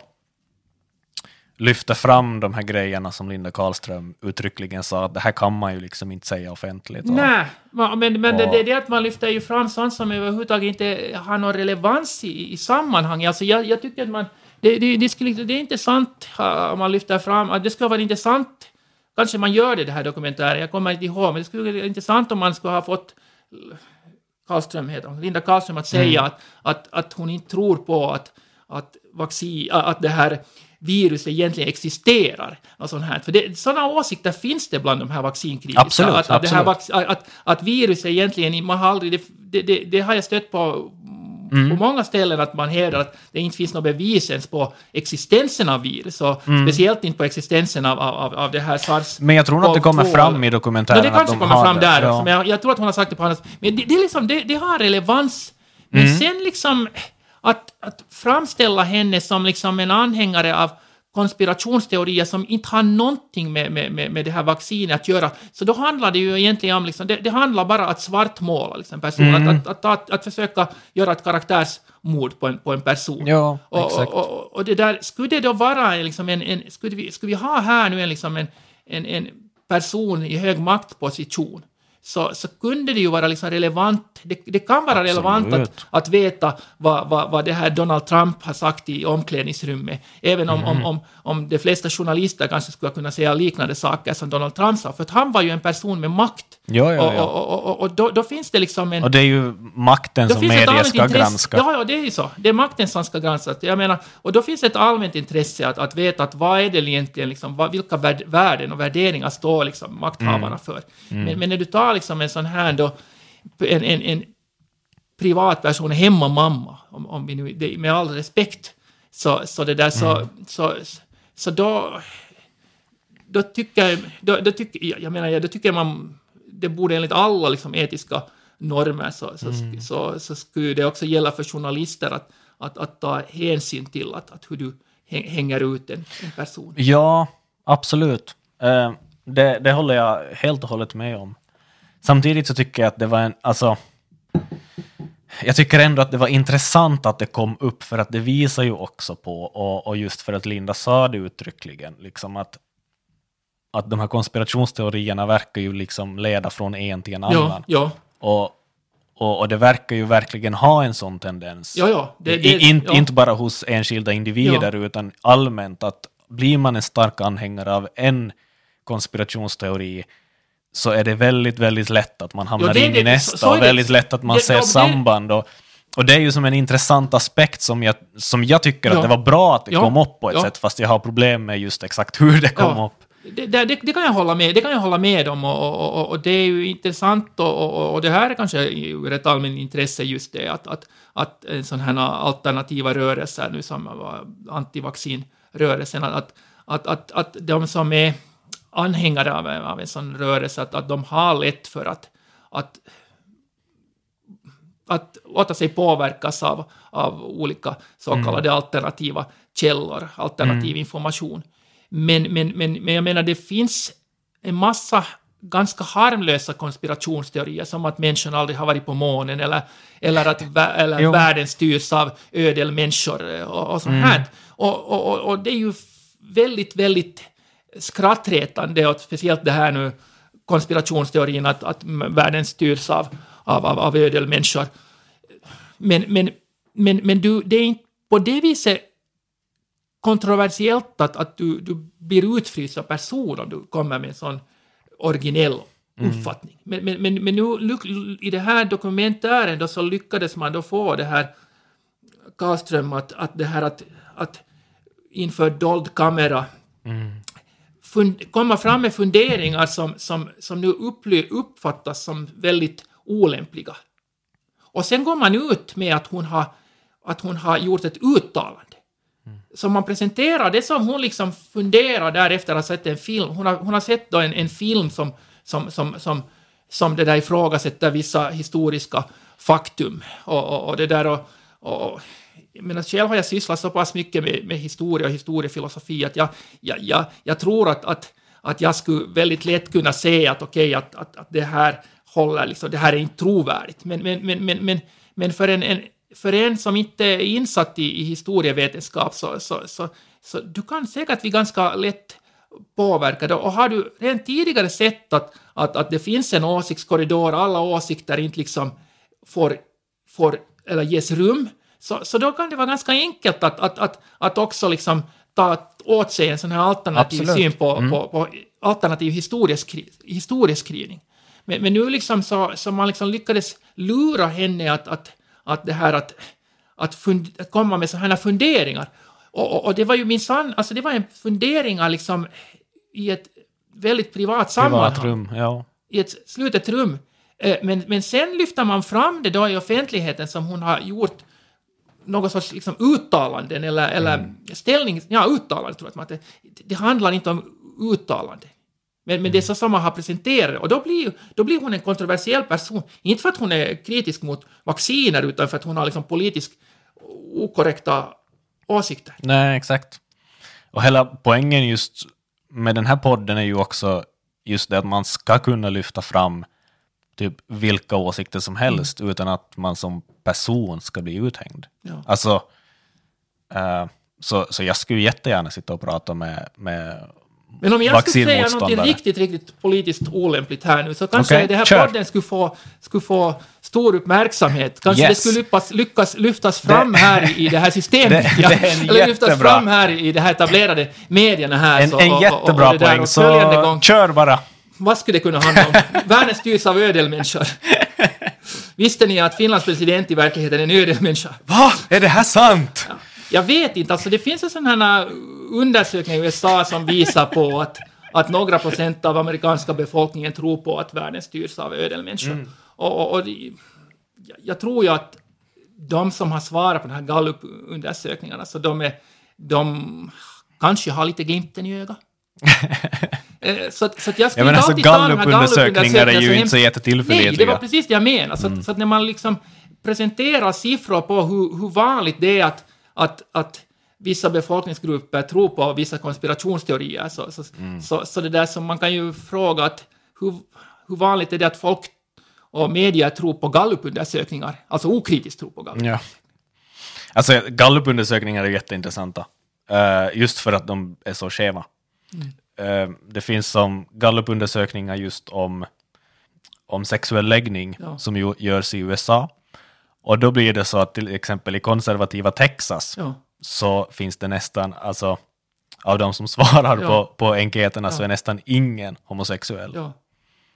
lyfter fram de här grejerna som Linda Karlström uttryckligen sa, att det här kan man ju liksom inte säga offentligt. Och, Nej, men, men och, det är det att man lyfter ju fram sånt som överhuvudtaget inte har någon relevans i, i sammanhang. Alltså jag, jag tycker att man... Det, det, det, skulle, det är intressant om man lyfter fram, det skulle vara intressant, kanske man gör det, det här dokumentären, jag kommer inte ihåg, men det skulle vara intressant om man skulle ha fått Karlström, heter hon, Linda Karlström, att säga mm. att, att, att hon inte tror på att, att, vaccin, att det här viruset egentligen existerar och sånt här. För det, sådana åsikter finns det bland de här vaccinkrigarna. Absolut, att, att, det här, att, att virus egentligen, man har aldrig, det, det, det, det har jag stött på Mm. på många ställen, att man hävdar att det inte finns något bevis ens på existensen av virus, och mm. speciellt inte på existensen av, av, av det här SARS. Men jag tror nog att det kommer fram i dokumentären. No, det kanske de kommer fram det. där, ja. jag, jag tror att hon har sagt det på annat. Men det, det, liksom, det, det har relevans. Men mm. sen liksom att, att framställa henne som liksom en anhängare av konspirationsteorier som inte har någonting med, med, med, med det här vaccinet att göra. Så då handlar det ju egentligen om, liksom, det, det handlar bara att svartmåla liksom, personen, mm. att, att, att, att försöka göra ett karaktärsmord på en, på en person. Ja, och, exakt. Och, och, och det där, skulle det då vara liksom en, en skulle, vi, skulle vi ha här nu en, liksom en, en, en person i hög maktposition, så, så kunde det ju vara liksom relevant, det, det kan vara Absolut. relevant att, att veta vad, vad, vad det här Donald Trump har sagt i omklädningsrummet, även om, mm. om, om, om de flesta journalister kanske skulle kunna säga liknande saker som Donald Trump sa, för att han var ju en person med makt. Ja, ja, ja. Och, och, och, och då, då finns det liksom en... Och det är ju makten som media ska granska. Ja, ja, det är ju så. Det är makten som ska granskas. Jag menar, och då finns det ett allmänt intresse att, att veta att vad är det egentligen, liksom, vad, vilka värden och värderingar står liksom, makthavarna mm. för. Mm. Men, men när du tar liksom, en sån här då, en, en, en privatperson, hemma mamma, om, om vi nu, det, med all respekt, så, så det där, så, mm. så, så, så då, då tycker, då, då tycker jag menar, då tycker man det borde enligt alla liksom, etiska normer så, så, mm. så, så skulle det också gälla för journalister att, att, att ta hänsyn till att, att hur du hänger ut en, en person. Ja, absolut. Eh, det, det håller jag helt och hållet med om. Samtidigt så tycker jag att det var en... Alltså, jag tycker ändå att det var intressant att det kom upp, för att det visar ju också på, och, och just för att Linda sa det uttryckligen, liksom att att de här konspirationsteorierna verkar ju liksom leda från en till en annan. Ja, ja. Och, och, och det verkar ju verkligen ha en sån tendens. Ja, ja. Det, det, I, in, ja. Inte bara hos enskilda individer, ja. Utan allmänt att blir man en stark anhängare av en konspirationsteori så är det väldigt, väldigt lätt att man hamnar ja, det, in i nästa så, så och väldigt lätt att man det, ser det, samband och Och det är ju som en intressant aspekt som jag, som jag tycker ja. att det var bra att det ja. kom upp på ett ja. sätt, fast jag har problem med just exakt hur det kom ja. upp. Det, det, det kan jag hålla med, det kan jag hålla med om och, och, och det är ju intressant och, och, och det här är kanske ur ett allmänt intresse just det att, att, att sådana här alternativa rörelser nu som antivaccinrörelsen att, att, att, att de som är anhängare av, av en sån rörelse att, att de har lätt för att, att att låta sig påverkas av, av olika så kallade mm. alternativa källor, alternativ mm. information. Men, men, men, men jag menar, det finns en massa ganska harmlösa konspirationsteorier som att människan aldrig har varit på månen eller, eller att vä- eller världen styrs av ödelmänniskor och, och sånt mm. här. Och, och, och det är ju väldigt, väldigt skrattretande, och speciellt det här nu konspirationsteorin att, att världen styrs av, av, av, av ödelmänniskor. Men, men, men, men du, det är inte på det viset kontroversiellt att, att du, du blir utfryst av person om du kommer med en sån originell mm. uppfattning. Men, men, men, men nu, i det här dokumentären då, så lyckades man då få det här Karlström att, att det här att, att inför dold kamera mm. fund, komma fram med funderingar som, som, som nu upply, uppfattas som väldigt olämpliga. Och sen går man ut med att hon har, att hon har gjort ett uttalande. Mm. Som man presenterar, det som hon liksom funderar därefter att ha sett en film. Hon har, hon har sett då en, en film som, som, som, som, som det där ifrågasätter vissa historiska faktum. Och, och, och det där och, och, jag menar, själv har jag sysslat så pass mycket med, med historia och historiefilosofi att jag, jag, jag, jag tror att, att, att jag skulle väldigt lätt kunna säga att okej, okay, att, att, att det här håller liksom, det här är inte trovärdigt. Men, men, men, men, men, men för en, en För en som inte är insatt i, i historievetenskap så, så, så, så du kan säkert bli ganska lätt påverkad. Och har du redan tidigare sett att, att, att det finns en åsiktskorridor, alla åsikter inte liksom får, får eller ges rum, så, så då kan det vara ganska enkelt att, att, att, att också liksom ta åt sig en sån här alternativ Absolut. syn på, mm. på, på alternativ historieskri, historieskrivning. Men, men nu liksom så, så man liksom lyckades lura henne att, att att det här att, att, fund, att komma med sådana här funderingar. Och, och, och det var ju min sann, alltså det var en funderingar liksom i ett väldigt privat sammanhang. Privat rum, ja. I ett slutet rum. Men, men sen lyfter man fram det då i offentligheten som hon har gjort något sorts liksom uttalanden eller, mm. eller ställning, ja uttalande tror jag. Det, det handlar inte om uttalande. Men, men mm. det är så som man har presenterat. Och då blir, då blir hon en kontroversiell person. Inte för att hon är kritisk mot vacciner, utan för att hon har liksom politiskt okorrekta åsikter. Nej, exakt. Och hela poängen just med den här podden är ju också just det att man ska kunna lyfta fram typ vilka åsikter som helst mm. utan att man som person ska bli uthängd. Ja. Alltså, uh, så, så jag skulle jättegärna sitta och prata med, med Men om jag skulle säga något riktigt, riktigt politiskt olämpligt här nu, så kanske okay, det här sure. podden skulle få, skulle få stor uppmärksamhet. Kanske yes. det skulle lyckas, lyckas lyftas fram det, här i det här systemet. Det, ja. det Eller jättebra. lyftas fram här i det här etablerade medierna här. En, så, en och, jättebra och, och poäng, och så gång, kör bara. Vad skulle det kunna handla om? Världen styrs av ödelmänniskor. Visste ni att Finlands president i verkligheten är en ödelmänniska? Va? Är det här sant? Ja. Jag vet inte, alltså det finns en sån här undersökning i U S A som visar på att, att några procent av amerikanska befolkningen tror på att världen styrs av ödelmänniskor. Mm. Och, och, och det, jag tror ju att de som har svarat på de här Gallup-undersökningarna, så de, är, de kanske har lite glimten i ögat. så, så att jag skulle ja, alltså, alltid ta de här Gallup-undersökningarna är ju alltså, inte så jättetillförlitliga. Nej, det var precis det jag menar. Så, mm. så att när man liksom presenterar siffror på hur, hur vanligt det är att Att, att vissa befolkningsgrupper tror på vissa konspirationsteorier. Så, så, mm. så, så det där som man kan ju fråga att hur, hur vanligt är det att folk och media tror på gallupundersökningar? Alltså okritiskt tror på gallup. Ja. Alltså gallupundersökningar är jätteintressanta. Uh, just för att de är så skeva. Mm. Uh, det finns som gallupundersökningar just om, om sexuell läggning ja. som ju, görs i U S A. Och då blir det så att till exempel i konservativa Texas ja. så finns det nästan, alltså av de som svarar ja. på, på enkäterna ja. så är nästan ingen homosexuell. Ja.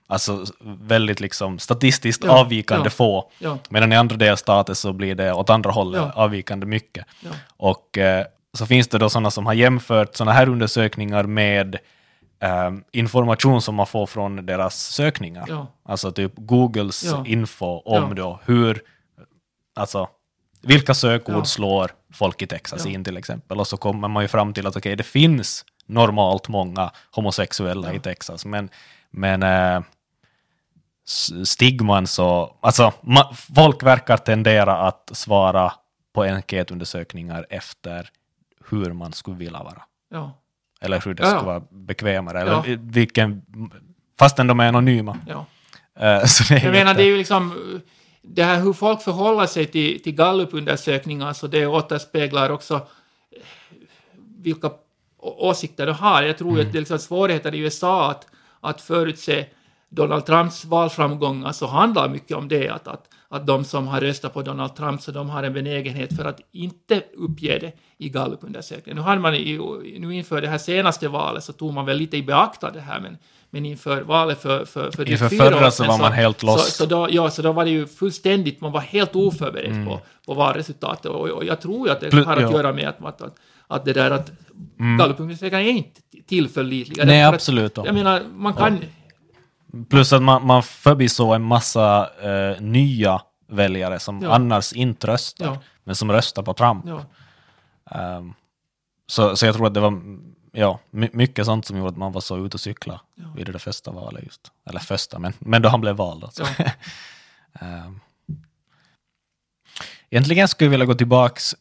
Alltså väldigt liksom statistiskt ja. avvikande ja. få. Ja. Medan i andra delstater så blir det åt andra hållet ja. avvikande mycket. Ja. Och eh, så finns det då sådana som har jämfört sådana här undersökningar med eh, information som man får från deras sökningar. Ja. Alltså typ Googles ja. info om ja. då hur... Alltså, vilka sökord ja. slår folk i Texas ja. in till exempel? Och så kommer man ju fram till att okej, okay, det finns normalt många homosexuella ja. i Texas. Men, men äh, stigman så... Alltså, ma- folk verkar tendera att svara på enkätundersökningar efter hur man skulle vilja vara. Ja. Eller hur det ja. skulle vara bekvämare. Ja. Eller vilken, fastän de är anonyma. Ja. Äh, så det är Jag menar, det är ju liksom... Det här hur folk förhåller sig till, till gallupundersökningar, så det återspeglar också vilka åsikter de har. Jag tror mm. att det är liksom svårigheter i U S A att, att förutse Donald Trumps valframgångar, så handlar mycket om det. Att, att, att de som har röstat på Donald Trump, så de har en benägenhet för att inte uppge det i gallupundersökningen. Nu har man i, nu inför det här senaste valet så tog man väl lite i beakta det här, men men inför valet för för för inför det förra så var man helt lost. Så, så då ja så då var det ju fullständigt, man var helt oförberedd mm. på på valresultatet, och, och jag tror att det Plut, har att ja. göra med att, att att att det där att mm. gallupundersökningar är inte tillförlitliga. Nej, absolut. Att, jag menar man kan ja. plus att man man förbisåg en massa eh, nya väljare som ja. annars inte röstar ja. men som röstar på Trump. Ja. Um, så så jag tror att det var Ja, mycket sånt som gjorde att man var så ute och cykla ja. vid det där första valet just. Eller första, men, men då han blev vald. Alltså. Ja. um. Egentligen skulle jag vilja gå tillbaks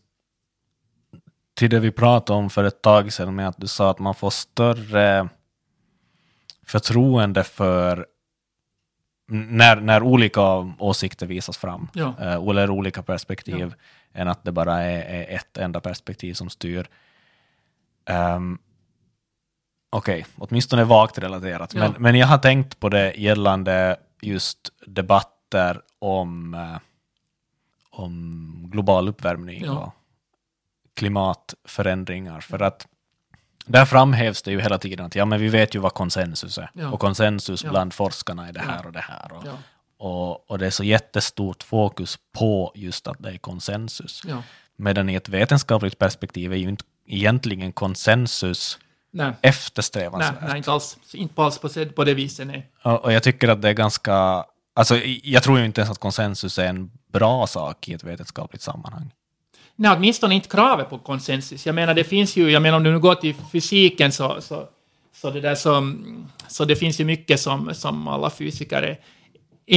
till det vi pratade om för ett tag sedan, med att du sa att man får större förtroende för när, när olika åsikter visas fram. Ja. Eller olika perspektiv ja. än att det bara är, är ett enda perspektiv som styr. Um, Okej, okay. åtminstone vagt relaterat. Ja. Men, men jag har tänkt på det gällande just debatter om, om global uppvärmning ja. och klimatförändringar. För att där framhävs det ju hela tiden att ja, men vi vet ju vad konsensus är. Ja. Och konsensus ja. bland forskarna är det här ja. och det här. Och, ja. och, och det är så jättestort fokus på just att det är konsensus. Ja. Medan i ett vetenskapligt perspektiv är ju inte egentligen konsensus nej. eftersträvansvärt. Nej, nej, inte alls, inte alls på, på det viset, nej. Och, och jag tycker att det är ganska... Alltså, jag tror ju inte ens att konsensus är en bra sak i ett vetenskapligt sammanhang. Nej, åtminstone inte kravet på konsensus. Jag menar, det finns ju... Jag menar, om du nu går till fysiken så, så, så, det, där som, så det finns ju mycket som, som alla fysiker är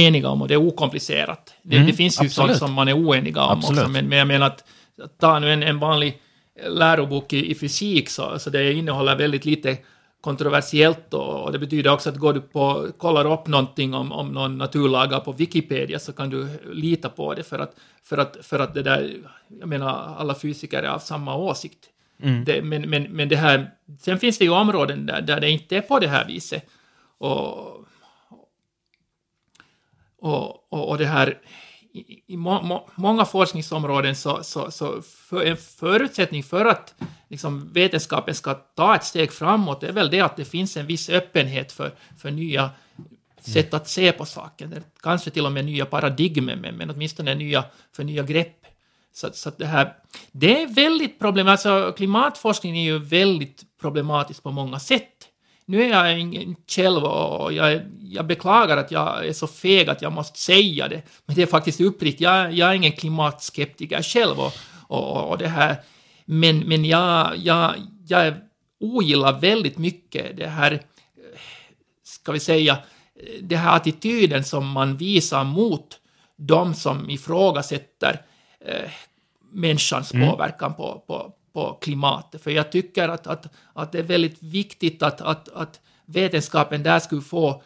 eniga om, och det är okomplicerat. Det, mm, det finns ju absolut. Sånt som man är oeniga om också, men, men jag menar att, att ta nu en, en vanlig lärobok i, i fysik, så, så det innehåller väldigt lite kontroversiellt, och, och det betyder också att går du på, kollar upp någonting om, om någon naturlagar på Wikipedia, så kan du lita på det för att, för att, för att det där, jag menar, alla fysiker är av samma åsikt. Mm. Det, men, men, men det här, sen finns det ju områden där, där det inte är på det här viset. Och, och, och, och det här, i, i må, må, många forskningsområden så, så, så för, en förutsättning för att liksom, vetenskapen ska ta ett steg framåt är väl det att det finns en viss öppenhet för, för nya mm. sätt att se på saken. Kanske till och med nya paradigmer, men, men åtminstone nya, för nya grepp. Så, så det här, det är väldigt problematiskt. Alltså, klimatforskning är ju väldigt problematisk på många sätt. Nu är jag ingen själv, och jag, jag beklagar att jag är så feg att jag måste säga det. Men det är faktiskt uppriktigt. Jag, jag är ingen klimatskeptiker själv. Och, och, och det här. Men, men jag, jag, jag ogillar väldigt mycket det här, ska vi säga, det här attityden som man visar mot de som ifrågasätter Eh, människans mm. påverkan på, på, på klimatet. För jag tycker att, att, att det är väldigt viktigt att, att, att vetenskapen där skulle få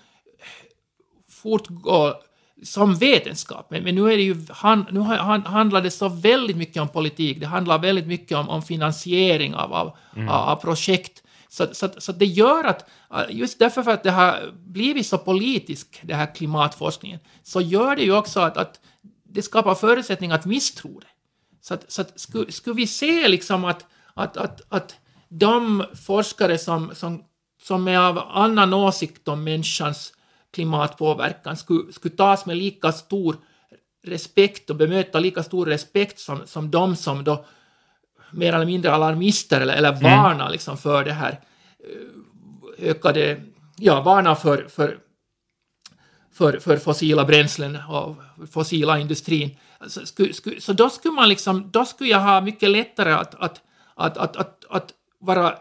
fortgå som vetenskap. Men, men nu, är det ju, han, nu handlar det så väldigt mycket om politik. Det handlar väldigt mycket om, om finansiering av, av, mm. av, av projekt. Så, så, så det gör att, just därför för att det har blivit så politisk, det här klimatforskningen, så gör det ju också att, att det skapar förutsättningar att misstro det. Så, att, så att, skulle, skulle vi se liksom att, att, att, att de forskare som, som, som är av annan åsikt om människans klimatpåverkan skulle, skulle tas med lika stor respekt och bemöta lika stor respekt som, som de som då mer eller mindre alarmister eller, eller varnar mm. liksom för det här ökade, ja, varnar för, för För, för fossila bränslen och fossila industrin. Alltså, sku, sku, så då skulle man liksom, då skulle jag ha mycket lättare att, att, att, att, att, att, vara,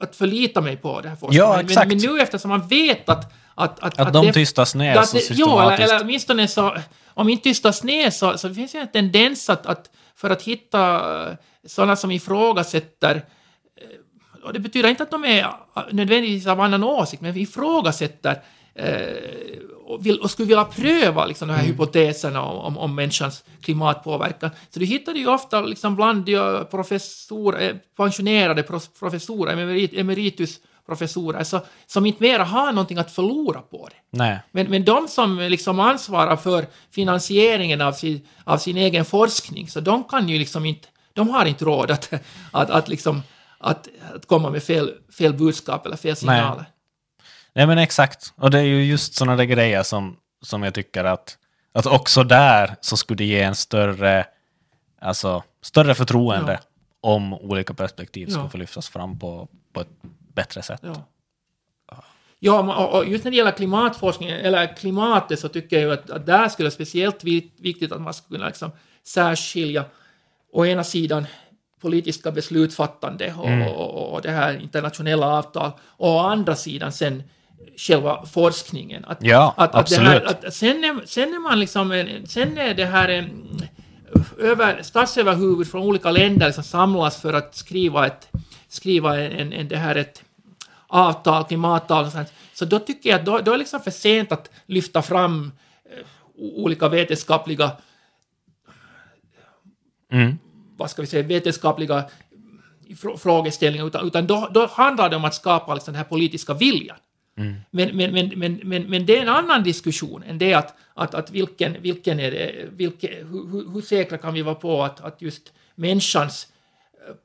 att förlita mig på det här forskningen. Ja, men, men nu eftersom man vet att... Att, att, att, att de det, tystas ner att, så systematiskt. Ja, eller åtminstone så, om inte tystas ner så, så finns det en tendens att, att för att hitta sådana som ifrågasätter. Och det betyder inte att de är nödvändigtvis av annan åsikt, men ifrågasätter och, vill, och skulle vilja pröva liksom, de här mm. hypoteserna om, om, om människans klimatpåverkan. Så du hittar ju ofta liksom, bland professor, pensionerade professorer, emerit, emeritusprofessorer, så, som inte mer har någonting att förlora på det. Nej. Men, men de som liksom, ansvarar för finansieringen av sin, av sin egen forskning, så de kan ju liksom inte, de har inte råd att, att, att, liksom, att, att komma med fel, fel budskap eller fel signaler. Nej. Nej, men exakt. Och det är ju just sådana där grejer som, som jag tycker att, att också där så skulle det ge en större, alltså, större förtroende ja. Om olika perspektiv ja. Skulle få lyftas fram på, på ett bättre sätt. Ja, ja och, och just när det gäller klimatforskningen eller klimatet så tycker jag att, att där skulle det speciellt viktigt att man skulle kunna liksom särskilja å ena sidan politiska beslutfattande och, mm. och, och det här internationella avtal och å andra sidan sen själva forskningen. Att, ja, att, att absolut. Det här, att sen, är, sen är man liksom en, sen är det här en, över, statsöverhuvud från olika länder liksom samlas för att skriva ett skriva en, en, en det här ett avtal, klimatavtal och sånt. Så då tycker jag att då, då är liksom för sent att lyfta fram eh, olika vetenskapliga mm. vad ska vi säga, vetenskapliga frågeställningar, utan, utan då, då handlar det om att skapa liksom den här politiska viljan. Mm. Men, men, men, men, men, men det är en annan diskussion än det att, att, att vilken, vilken är det, vilken, hur, hur säkra kan vi vara på att, att just människans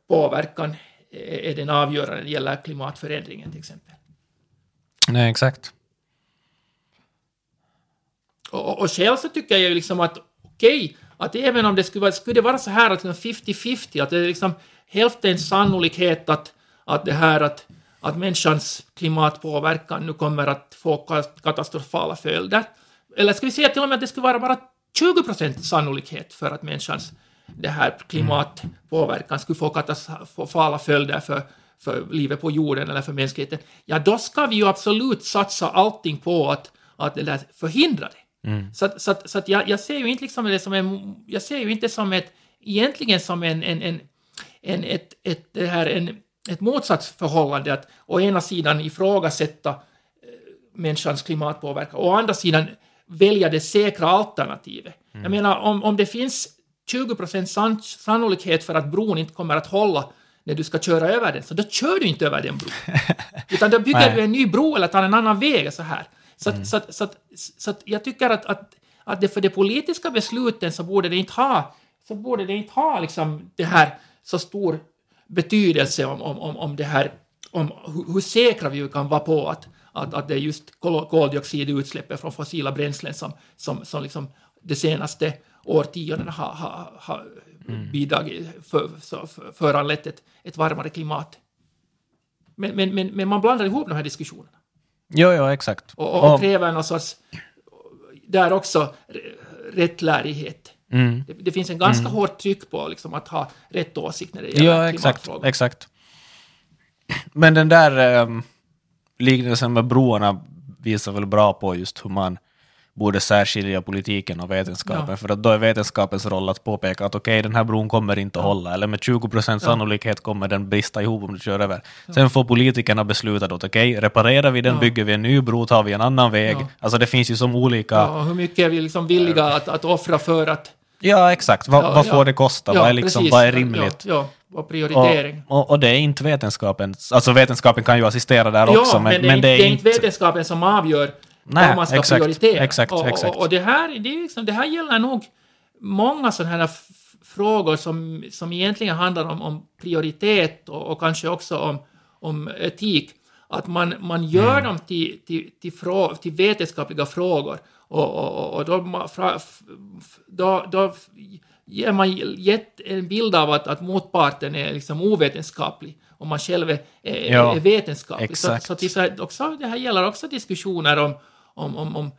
påverkan är den avgörande när det gäller klimatförändringen till exempel. Nej, exakt. Och, och själv så tycker jag ju liksom att okej, okay, att även om det skulle vara, skulle det vara så här att femtio femtio, att det är liksom hälften sannolikhet att, att det här att, att människans klimatpåverkan nu kommer att få katastrofala följder. Eller ska vi säga till och med att det skulle vara bara tjugo procent sannolikhet för att människans det här klimatpåverkan skulle få katastrofala följder för, för livet på jorden eller för mänskligheten. Ja, då ska vi ju absolut satsa allting på att, att det där förhindra det. Mm. Så, så, så att jag, jag ser ju inte liksom det som en, jag ser ju inte som ett egentligen som en, en, en, en, ett, ett, det här, en, ett motsatsförhållande, att å ena sidan ifrågasätta eh, människans klimatpåverkan och å andra sidan välja det säkra alternativet. Mm. Jag menar, om, om det finns tjugo procent sann, sannolikhet för att bron inte kommer att hålla när du ska köra över den, så då kör du inte över den bron. Utan då bygger Nej. Du en ny bro eller tar en annan väg. Så här. Så, mm. att, så, att, så, att, så att jag tycker att, att, att det för de politiska besluten så borde det inte ha, så borde det inte ha liksom det här så stor betydelse om, om, om, om det här, om hur, hur säkra vi kan vara på att, att, att det är just kol, koldioxidutsläppen från fossila bränslen som, som, som liksom det senaste årtionden har, har, har mm. bidragit för, för, för, föranlett ett, ett varmare klimat. Men, men, men, men man blandar ihop de här diskussionerna. Ja, ja, exakt. Och, och, och, och kräver någon sorts, där också, rättlärighet. Mm. Det, det finns en ganska mm. hårt tryck på liksom, att ha rätt åsikt när det gäller ja, klimatfrågan. Ja, exakt, exakt. Men den där eh, liknelsen med broarna visar väl bra på just hur man borde särskilja politiken och vetenskapen. Ja. För att då är vetenskapens roll att påpeka att okej, okay, den här bron kommer inte att ja. hålla. Eller med tjugo procent ja. sannolikhet kommer den brista ihop om du kör över. Ja. Sen får politikerna besluta då att okej, okay, reparerar vi den, ja. bygger vi en ny bro, tar vi en annan väg. Ja. Alltså det finns ju som olika... Ja, hur mycket är vi liksom villiga att, att offra för att... Ja, exakt. Va, ja, vad får ja. det kosta? Ja, vad, är liksom, vad är rimligt? Ja, ja. Och prioritering. Och, och, och det är inte vetenskapen. Alltså vetenskapen kan ju assistera där ja, också. Men, men, det, men det, är det är inte vetenskapen som avgör... Nej, man ska exakt, prioritera. Exakt, och, exakt. Och, och det, här, det, är liksom, det här gäller nog många sådana här f- frågor som, som egentligen handlar om, om prioritet och, och kanske också om, om etik. Att man, man gör mm. dem till, till, till, frå- till vetenskapliga frågor och, och, och då, fra, då, då ger man gett en bild av att, att motparten är liksom ovetenskaplig. Om man själv är, är, ja, är vetenskaplig. Så, så till, också, det här gäller också diskussioner om, om, om, om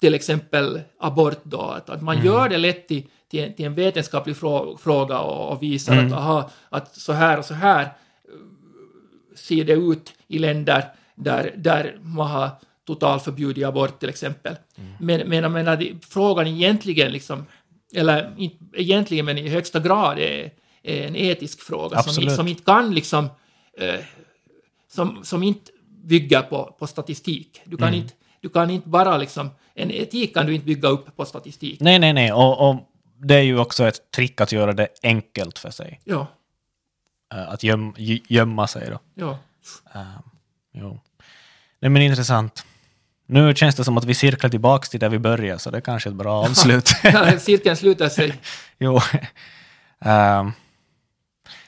till exempel abort. Då, att, att man mm. gör det lätt till, till, till en vetenskaplig frå, fråga och, och visar mm. att, aha, att så här och så här ser det ut i länder där, där man har totalförbjudit abort till exempel. Mm. Men, men jag menar, frågan egentligen, liksom, eller inte egentligen men i högsta grad är en etisk fråga som, som inte kan liksom eh, som, som inte bygger på, på statistik. Du kan, mm. inte, du kan inte bara liksom, en etik kan du inte bygga upp på statistik. Nej, nej, nej. Och, och det är ju också ett trick att göra det enkelt för sig. Ja. Att göm, gömma sig då. Ja. Uh, jo. Nej, men intressant. Nu känns det som att vi cirklar tillbaka till där vi började, så det är kanske ett bra avslut. Ja, cirkeln slutar sig. Jo. Uh,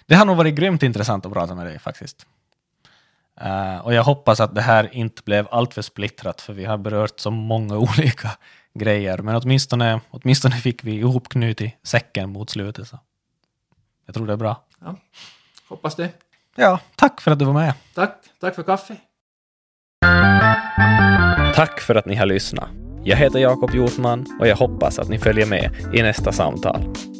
Det har nog varit grymt intressant att prata med dig faktiskt. Uh, och jag hoppas att det här inte blev alltför splittrat, för vi har berört så många olika grejer. Men åtminstone, åtminstone fick vi ihopknut i säcken mot slutet. Så. Jag tror det är bra. Ja, hoppas det. Ja, tack för att du var med. Tack, tack för kaffe. Tack för att ni har lyssnat. Jag heter Jakob Jortman och jag hoppas att ni följer med i nästa samtal.